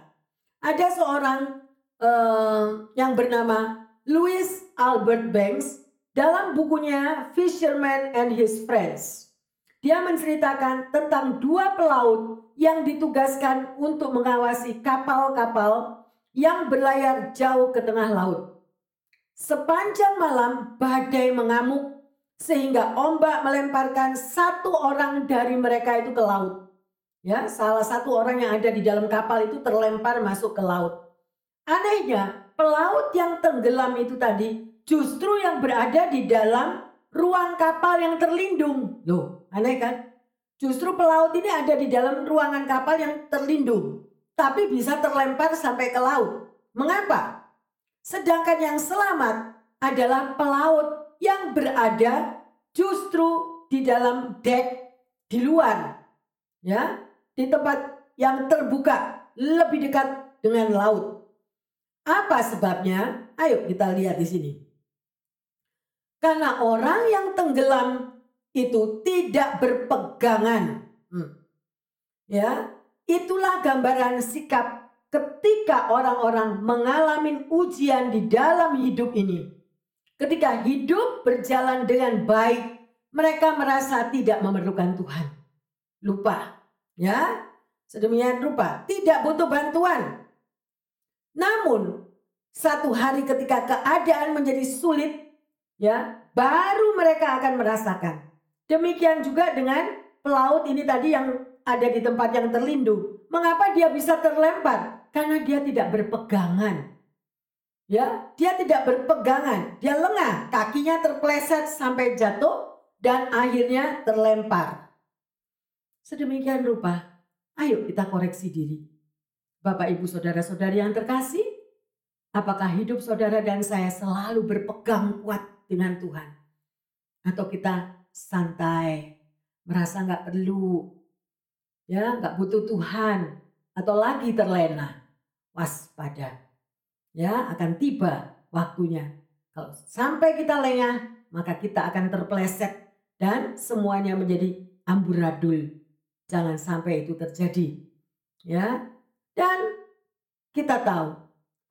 Ada seorang uh, yang bernama Louis Albert Banks dalam bukunya Fisherman and His Friends. Dia menceritakan tentang dua pelaut yang ditugaskan untuk mengawasi kapal-kapal yang berlayar jauh ke tengah laut. Sepanjang malam badai mengamuk sehingga ombak melemparkan satu orang dari mereka itu ke laut. Ya, salah satu orang yang ada di dalam kapal itu terlempar masuk ke laut. Anehnya, pelaut yang tenggelam itu tadi justru yang berada di dalam ruang kapal yang terlindung. Loh, aneh kan? Justru pelaut ini ada di dalam ruangan kapal yang terlindung, tapi bisa terlempar sampai ke laut. Mengapa? Sedangkan yang selamat adalah pelaut yang berada justru di dalam dek di luar. Ya, di tempat yang terbuka, lebih dekat dengan laut. Apa sebabnya? Ayo kita lihat di sini. Karena orang yang tenggelam itu tidak berpegangan. Hmm. Ya, itulah gambaran sikap ketika orang-orang mengalami ujian di dalam hidup ini. Ketika hidup berjalan dengan baik, mereka merasa tidak memerlukan Tuhan. Lupa, ya, sedemikian rupa, tidak butuh bantuan. Namun, satu hari ketika keadaan menjadi sulit, ya, baru mereka akan merasakan. Demikian juga dengan pelaut ini tadi yang ada di tempat yang terlindung. Mengapa dia bisa terlempar? Karena dia tidak berpegangan. Ya, dia tidak berpegangan, dia lengah, kakinya terpleset sampai jatuh dan akhirnya terlempar. Sedemikian rupa, ayo kita koreksi diri. Bapak, Ibu, Saudara-saudari yang terkasih, apakah hidup saudara dan saya selalu berpegang kuat dengan Tuhan? Atau kita santai, merasa gak perlu, ya, gak butuh Tuhan, atau lagi terlena? Waspada, ya, akan tiba waktunya. Kalau sampai kita lengah, maka kita akan terpleset dan semuanya menjadi amburadul. Jangan sampai itu terjadi, ya. Dan kita tahu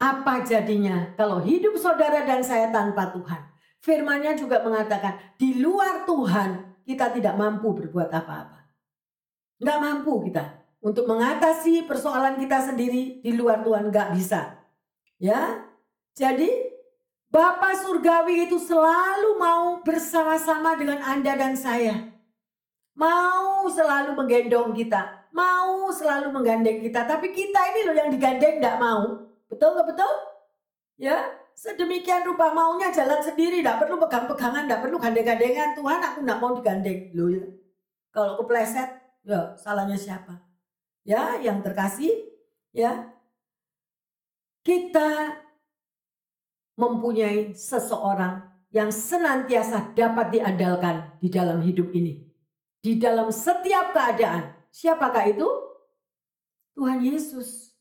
apa jadinya kalau hidup saudara dan saya tanpa Tuhan. Firman-Nya juga mengatakan di luar Tuhan kita tidak mampu berbuat apa-apa. Nggak mampu kita untuk mengatasi persoalan kita sendiri, di luar Tuhan nggak bisa, ya. Jadi Bapa Surgawi itu selalu mau bersama-sama dengan Anda dan saya. Mau selalu menggendong kita, mau selalu menggandeng kita, tapi kita ini loh yang digandeng gak mau. Betul gak betul? Ya, sedemikian rupa maunya jalan sendiri, gak perlu pegang-pegangan, gak perlu gandeng-gandengan. Tuhan, aku gak mau digandeng. Loh ya, kalau kepleset, ya salahnya siapa? Ya, yang terkasih, ya, kita mempunyai seseorang yang senantiasa dapat diandalkan di dalam hidup ini. Di dalam setiap keadaan. Siapakah itu? Tuhan Yesus.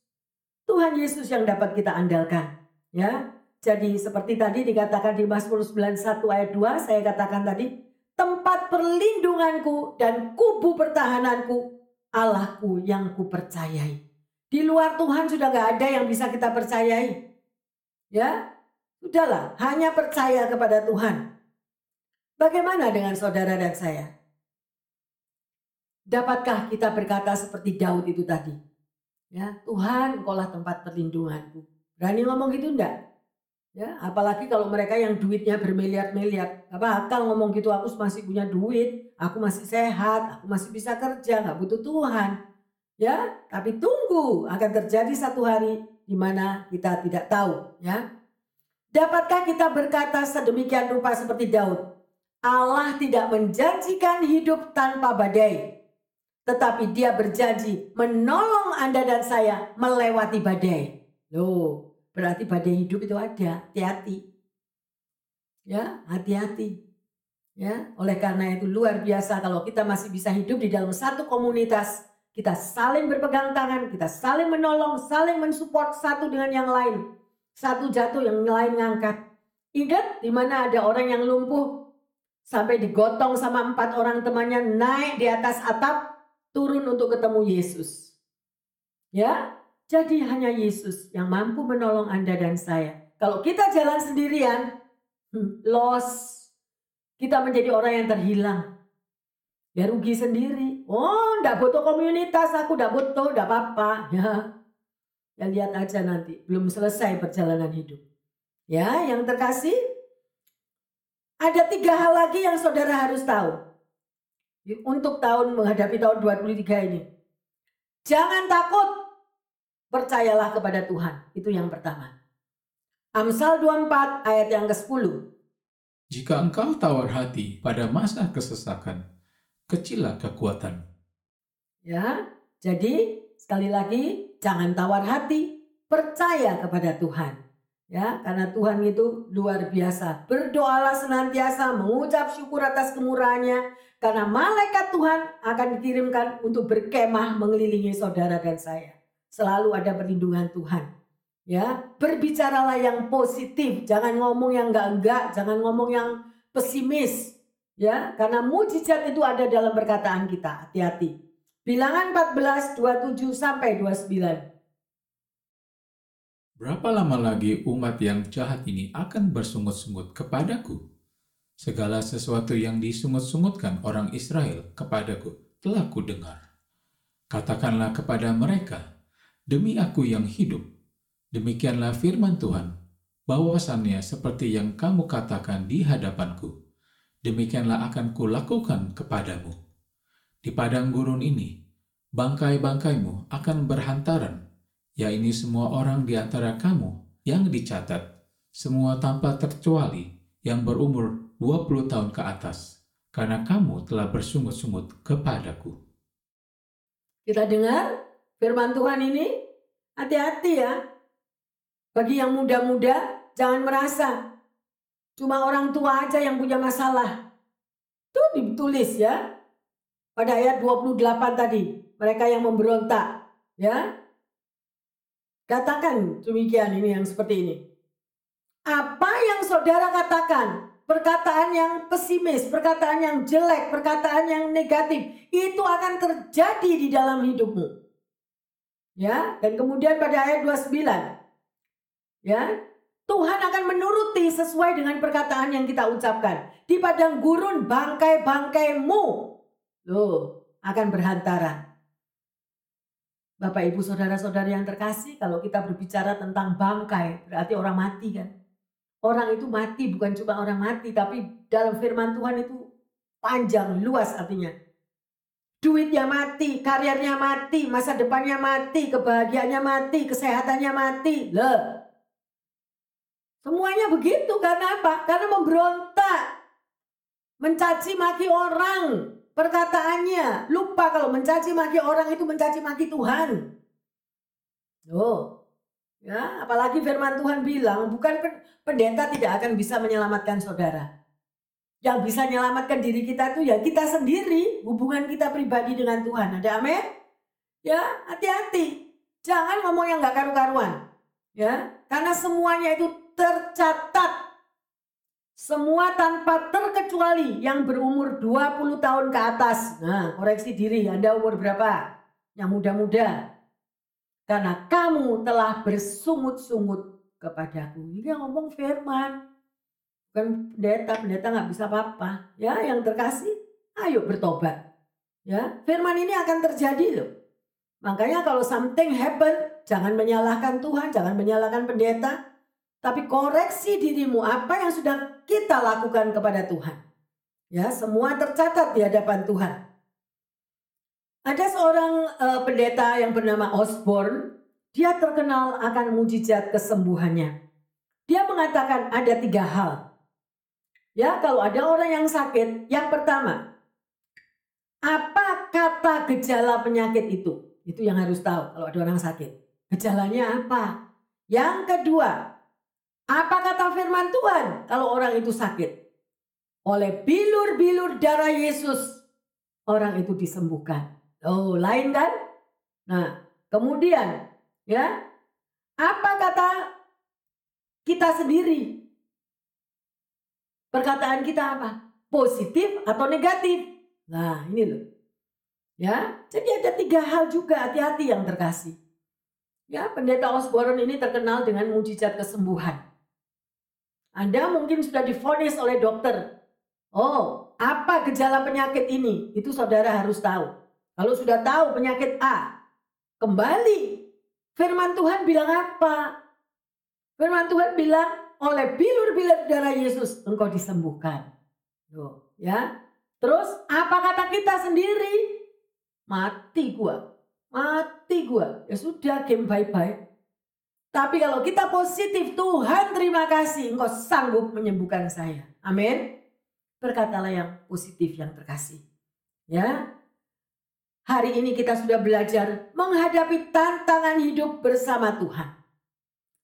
Tuhan Yesus yang dapat kita andalkan, ya. Jadi seperti tadi dikatakan di Mazmur sembilan puluh satu ayat dua, saya katakan tadi, tempat perlindunganku dan kubu pertahananku, Allahku yang kupercayai. Di luar Tuhan sudah gak ada yang bisa kita percayai, ya. Sudahlah, hanya percaya kepada Tuhan. Bagaimana dengan saudara dan saya? Dapatkah kita berkata seperti Daud itu tadi? Ya, Tuhan, Engkaulah tempat perlindunganku. Berani ngomong gitu enggak? Ya, apalagi kalau mereka yang duitnya bermiliar-miliar. Gak bakal ngomong gitu, aku masih punya duit, aku masih sehat, aku masih bisa kerja, gak butuh Tuhan. Ya, tapi tunggu akan terjadi satu hari di mana kita tidak tahu, ya. Dapatkah kita berkata sedemikian rupa seperti Daud? Allah tidak menjanjikan hidup tanpa badai, tetapi Dia berjanji menolong Anda dan saya melewati badai. Loh, berarti badai hidup itu ada, hati-hati. Ya, hati-hati. Ya, oleh karena itu luar biasa kalau kita masih bisa hidup di dalam satu komunitas, kita saling berpegang tangan, kita saling menolong, saling mensupport satu dengan yang lain. Satu jatuh, yang lain ngangkat. Ingat di mana ada orang yang lumpuh sampai digotong sama empat orang temannya naik di atas atap, turun untuk ketemu Yesus. Ya, jadi hanya Yesus yang mampu menolong Anda dan saya. Kalau kita jalan sendirian, lost, kita menjadi orang yang terhilang. Ya rugi sendiri. Oh, enggak butuh komunitas, aku enggak butuh, enggak apa-apa. Ya. Ya lihat aja nanti, belum selesai perjalanan hidup. Ya, yang terkasih, ada tiga hal lagi yang saudara harus tahu untuk tahun menghadapi tahun dua puluh tiga ini. Jangan takut, percayalah kepada Tuhan. Itu yang pertama. Amsal dua puluh empat ayat yang ke sepuluh. Jika engkau tawar hati pada masa kesesakan, kecillah kekuatan. Ya, jadi sekali lagi, jangan tawar hati, percaya kepada Tuhan. Ya, karena Tuhan itu luar biasa. Berdoalah senantiasa, mengucap syukur atas kemurahan-Nya, karena malaikat Tuhan akan dikirimkan untuk berkemah mengelilingi saudara dan saya. Selalu ada perlindungan Tuhan. Ya, berbicaralah yang positif, jangan ngomong yang enggak-enggak, jangan ngomong yang pesimis. Ya, karena mujizat itu ada dalam perkataan kita. Hati-hati. Bilangan empat belas, dua puluh tujuh sampai dua puluh sembilan. Berapa lama lagi umat yang jahat ini akan bersungut-sungut kepadaku? Segala sesuatu yang disungut-sungutkan orang Israel kepadaku telah kudengar. Katakanlah kepada mereka, demi aku yang hidup, demikianlah firman Tuhan, bahwasannya seperti yang kamu katakan di hadapanku, demikianlah akan kulakukan kepadamu. Di padang gurun ini, bangkai-bangkaimu akan berhantaran, ya ini semua orang di antara kamu yang dicatat, semua tanpa terkecuali yang berumur dua puluh tahun ke atas, karena kamu telah bersungut-sungut kepadaku. Kita dengar firman Tuhan ini, hati-hati ya. Bagi yang muda-muda, jangan merasa cuma orang tua aja yang punya masalah. Itu ditulis ya. Pada ayat dua puluh delapan tadi, mereka yang memberontak, ya. Katakan demikian, ini yang seperti ini. Apa yang saudara katakan, perkataan yang pesimis, perkataan yang jelek, perkataan yang negatif, itu akan terjadi di dalam hidupmu. Ya, dan kemudian pada ayat dua puluh sembilan, ya, Tuhan akan menuruti sesuai dengan perkataan yang kita ucapkan. Di padang gurun bangkai-bangkaimu loh, akan berhantaran. Bapak, Ibu, Saudara-saudari yang terkasih, kalau kita berbicara tentang bangkai, berarti orang mati kan. Orang itu mati, bukan cuma orang mati, tapi dalam firman Tuhan itu panjang, luas artinya. Duitnya mati, karirnya mati, masa depannya mati, kebahagiaannya mati, kesehatannya mati. Loh, semuanya begitu, karena apa? Karena memberontak, mencaci maki orang. Perkataannya, lupa kalau mencaci maki orang itu mencaci maki Tuhan. Oh, ya, apalagi firman Tuhan bilang, bukan pendeta tidak akan bisa menyelamatkan saudara. Yang bisa menyelamatkan diri kita itu ya kita sendiri, hubungan kita pribadi dengan Tuhan. Ada amin? Ya, hati-hati. Jangan ngomong yang enggak karu-karuan. Ya, karena semuanya itu tercatat. Semua tanpa terkecuali yang berumur dua puluh tahun ke atas. Nah, koreksi diri, Anda umur berapa? Yang muda-muda. Karena kamu telah bersungut-sungut kepadaku. Ini yang ngomong firman. Bukan pendeta, pendeta gak bisa apa-apa. Ya, yang terkasih, ayo bertobat. Ya, firman ini akan terjadi loh. Makanya kalau something happen, jangan menyalahkan Tuhan, jangan menyalahkan pendeta. Tapi koreksi dirimu apa yang sudah kita lakukan kepada Tuhan. Ya, semua tercatat di hadapan Tuhan. Ada seorang uh, pendeta yang bernama Osborne. Dia terkenal akan mujizat kesembuhannya. Dia mengatakan ada tiga hal. Ya, kalau ada orang yang sakit, yang pertama, apa kata gejala penyakit itu? Itu yang harus tahu kalau ada orang sakit. Gejalanya apa? Yang kedua, apa kata firman Tuhan kalau orang itu sakit? Oleh bilur-bilur darah Yesus, orang itu disembuhkan. Oh, lain kan? Nah, kemudian ya, apa kata kita sendiri? Perkataan kita apa? Positif atau negatif? Nah, ini loh. Ya, jadi ada tiga hal juga, hati-hati yang terkasih. Ya, pendeta Osborne ini terkenal dengan mujizat kesembuhan. Anda mungkin sudah divonis oleh dokter. Oh, apa gejala penyakit ini? Itu saudara harus tahu. Kalau sudah tahu penyakit A, kembali. Firman Tuhan bilang apa? Firman Tuhan bilang, oleh bilur-bilur darah Yesus engkau disembuhkan. Loh, ya. Terus apa kata kita sendiri? Mati gua, mati gua. Ya sudah, game bye-bye. Tapi kalau kita positif, Tuhan terima kasih, engkau sanggup menyembuhkan saya. Amin. Berkatalah yang positif yang terkasih. Ya. Hari ini kita sudah belajar menghadapi tantangan hidup bersama Tuhan.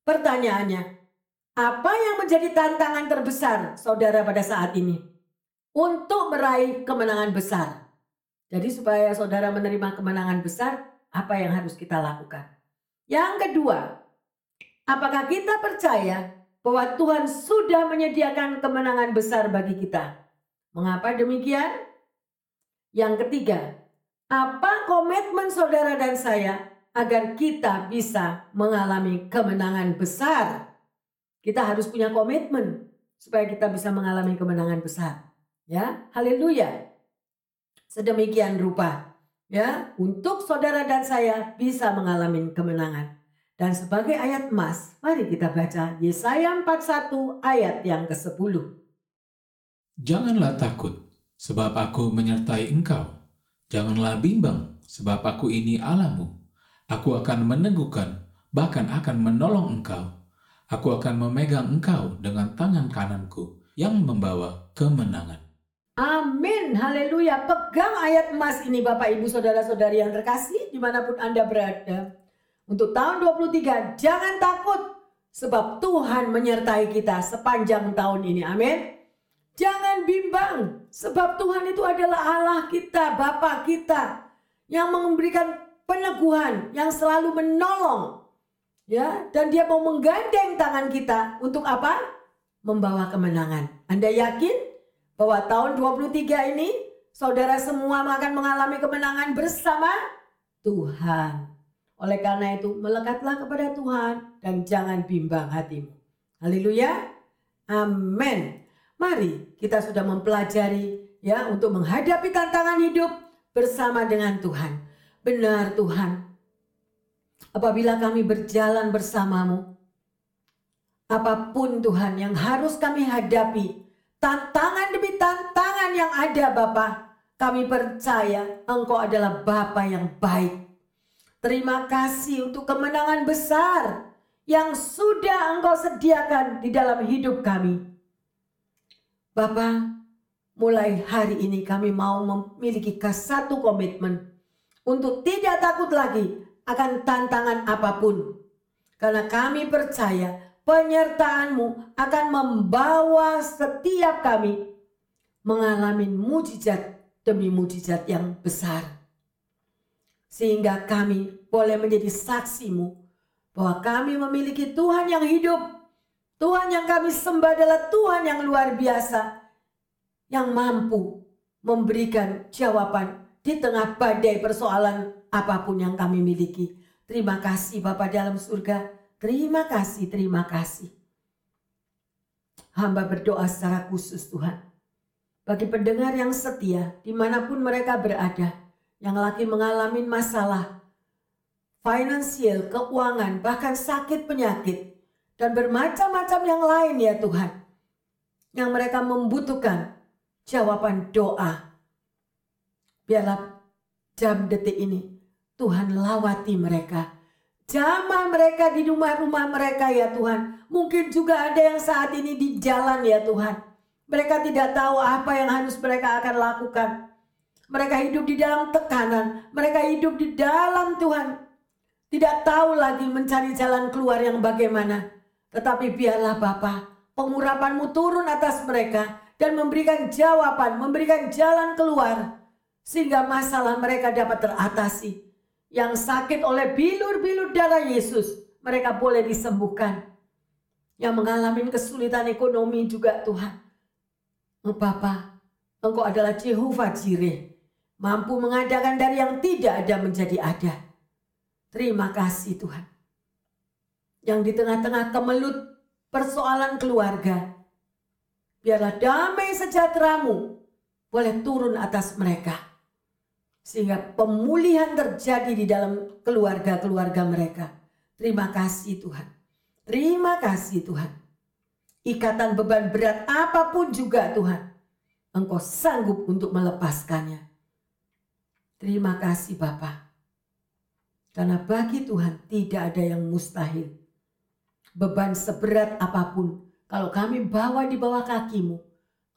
Pertanyaannya, apa yang menjadi tantangan terbesar saudara pada saat ini? Untuk meraih kemenangan besar. Jadi supaya saudara menerima kemenangan besar, apa yang harus kita lakukan? Yang kedua, apakah kita percaya bahwa Tuhan sudah menyediakan kemenangan besar bagi kita? Mengapa demikian? Yang ketiga, apa komitmen saudara dan saya agar kita bisa mengalami kemenangan besar? Kita harus punya komitmen supaya kita bisa mengalami kemenangan besar. Ya, haleluya. Sedemikian rupa, ya, untuk saudara dan saya bisa mengalami kemenangan. Dan sebagai ayat emas, mari kita baca Yesaya empat puluh satu ayat yang kesepuluh. Janganlah takut, sebab aku menyertai engkau. Janganlah bimbang, sebab aku ini Allahmu. Aku akan meneguhkan, bahkan akan menolong engkau. Aku akan memegang engkau dengan tangan kananku yang membawa kemenangan. Amin, haleluya. Pegang ayat emas ini Bapak Ibu saudara-saudari yang terkasih dimanapun Anda berada. Untuk tahun dua puluh tiga, jangan takut, sebab Tuhan menyertai kita sepanjang tahun ini. Amin. Jangan bimbang, sebab Tuhan itu adalah Allah kita, Bapa kita, yang memberikan peneguhan, yang selalu menolong. Ya, dan dia mau menggandeng tangan kita untuk apa? Membawa kemenangan. Anda yakin bahwa tahun dua puluh tiga ini saudara semua akan mengalami kemenangan bersama Tuhan. Oleh karena itu, melekatlah kepada Tuhan dan jangan bimbang hatimu. Haleluya. Amin. Mari kita sudah mempelajari ya untuk menghadapi tantangan hidup bersama dengan Tuhan. Benar Tuhan. Apabila kami berjalan bersamamu, apapun Tuhan yang harus kami hadapi, tantangan demi tantangan yang ada Bapa, kami percaya Engkau adalah Bapa yang baik. Terima kasih untuk kemenangan besar yang sudah Engkau sediakan di dalam hidup kami. Bapa, mulai hari ini kami mau memiliki satu komitmen untuk tidak takut lagi akan tantangan apapun. Karena kami percaya penyertaan-Mu akan membawa setiap kami mengalami mujizat demi mujizat yang besar. Sehingga kami boleh menjadi saksi-Mu bahwa kami memiliki Tuhan yang hidup. Tuhan yang kami sembah adalah Tuhan yang luar biasa, yang mampu memberikan jawaban di tengah badai persoalan apapun yang kami miliki. Terima kasih Bapa dalam surga. Terima kasih, terima kasih. Hamba berdoa secara khusus Tuhan. Bagi pendengar yang setia, dimanapun mereka berada, yang lagi mengalami masalah, finansial, keuangan, bahkan sakit penyakit, dan bermacam-macam yang lain ya Tuhan, yang mereka membutuhkan jawaban doa. Biarlah jam detik ini Tuhan lawati mereka. Jamah mereka di rumah-rumah mereka ya Tuhan. Mungkin juga ada yang saat ini di jalan ya Tuhan. Mereka tidak tahu apa yang harus mereka akan lakukan. Mereka hidup di dalam tekanan. Mereka hidup di dalam Tuhan. Tidak tahu lagi mencari jalan keluar yang bagaimana. Tetapi biarlah Bapa, pengurapan-Mu turun atas mereka dan memberikan jawaban, memberikan jalan keluar, sehingga masalah mereka dapat teratasi. Yang sakit oleh bilur-bilur darah Yesus, mereka boleh disembuhkan. Yang mengalami kesulitan ekonomi juga Tuhan. Bapa, Engkau adalah Jehovah Jireh, mampu mengadakan dari yang tidak ada menjadi ada. Terima kasih Tuhan. Yang di tengah-tengah kemelut persoalan keluarga, biarlah damai sejahtera-Mu boleh turun atas mereka. Sehingga pemulihan terjadi di dalam keluarga-keluarga mereka. Terima kasih Tuhan. Terima kasih Tuhan. Ikatan beban berat apapun juga Tuhan, Engkau sanggup untuk melepaskannya. Terima kasih Bapa. Karena bagi Tuhan tidak ada yang mustahil. Beban seberat apapun, kalau kami bawa di bawah kaki-Mu,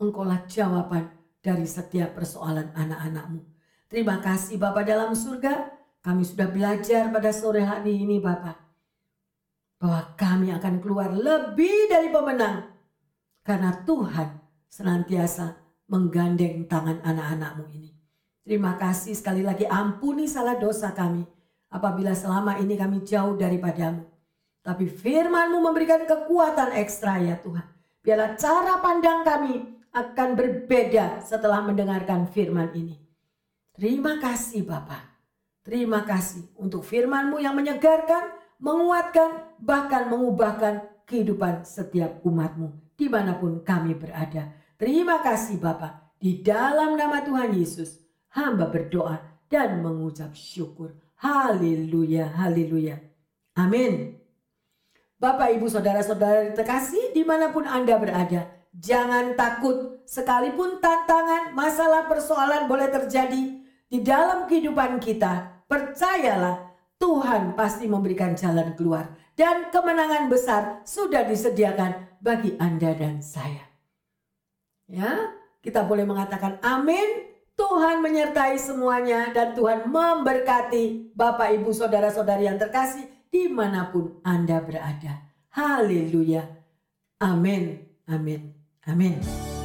Engkaulah jawaban dari setiap persoalan anak-anak-Mu. Terima kasih Bapa dalam surga. Kami sudah belajar pada sore hari ini Bapa, bahwa kami akan keluar lebih dari pemenang, karena Tuhan senantiasa menggandeng tangan anak-anak-Mu ini. Terima kasih sekali lagi. Ampuni salah dosa kami apabila selama ini kami jauh daripada-Mu. Tapi firman-Mu memberikan kekuatan ekstra ya Tuhan. Biarlah cara pandang kami akan berbeda setelah mendengarkan firman ini. Terima kasih Bapa. Terima kasih untuk firman-Mu yang menyegarkan, menguatkan, bahkan mengubahkan kehidupan setiap umat-Mu dimanapun kami berada. Terima kasih Bapa. Di dalam nama Tuhan Yesus, hamba berdoa dan mengucap syukur. Haleluya, haleluya. Amin. Bapak, Ibu, Saudara-saudara terkasih dimanapun Anda berada, jangan takut. Sekalipun tantangan, masalah, persoalan boleh terjadi di dalam kehidupan kita, percayalah Tuhan pasti memberikan jalan keluar. Dan kemenangan besar sudah disediakan bagi Anda dan saya. Ya, kita boleh mengatakan amin. Tuhan menyertai semuanya dan Tuhan memberkati Bapak, Ibu, Saudara-saudari yang terkasih dimanapun Anda berada. Haleluya. Amin, amin, amin.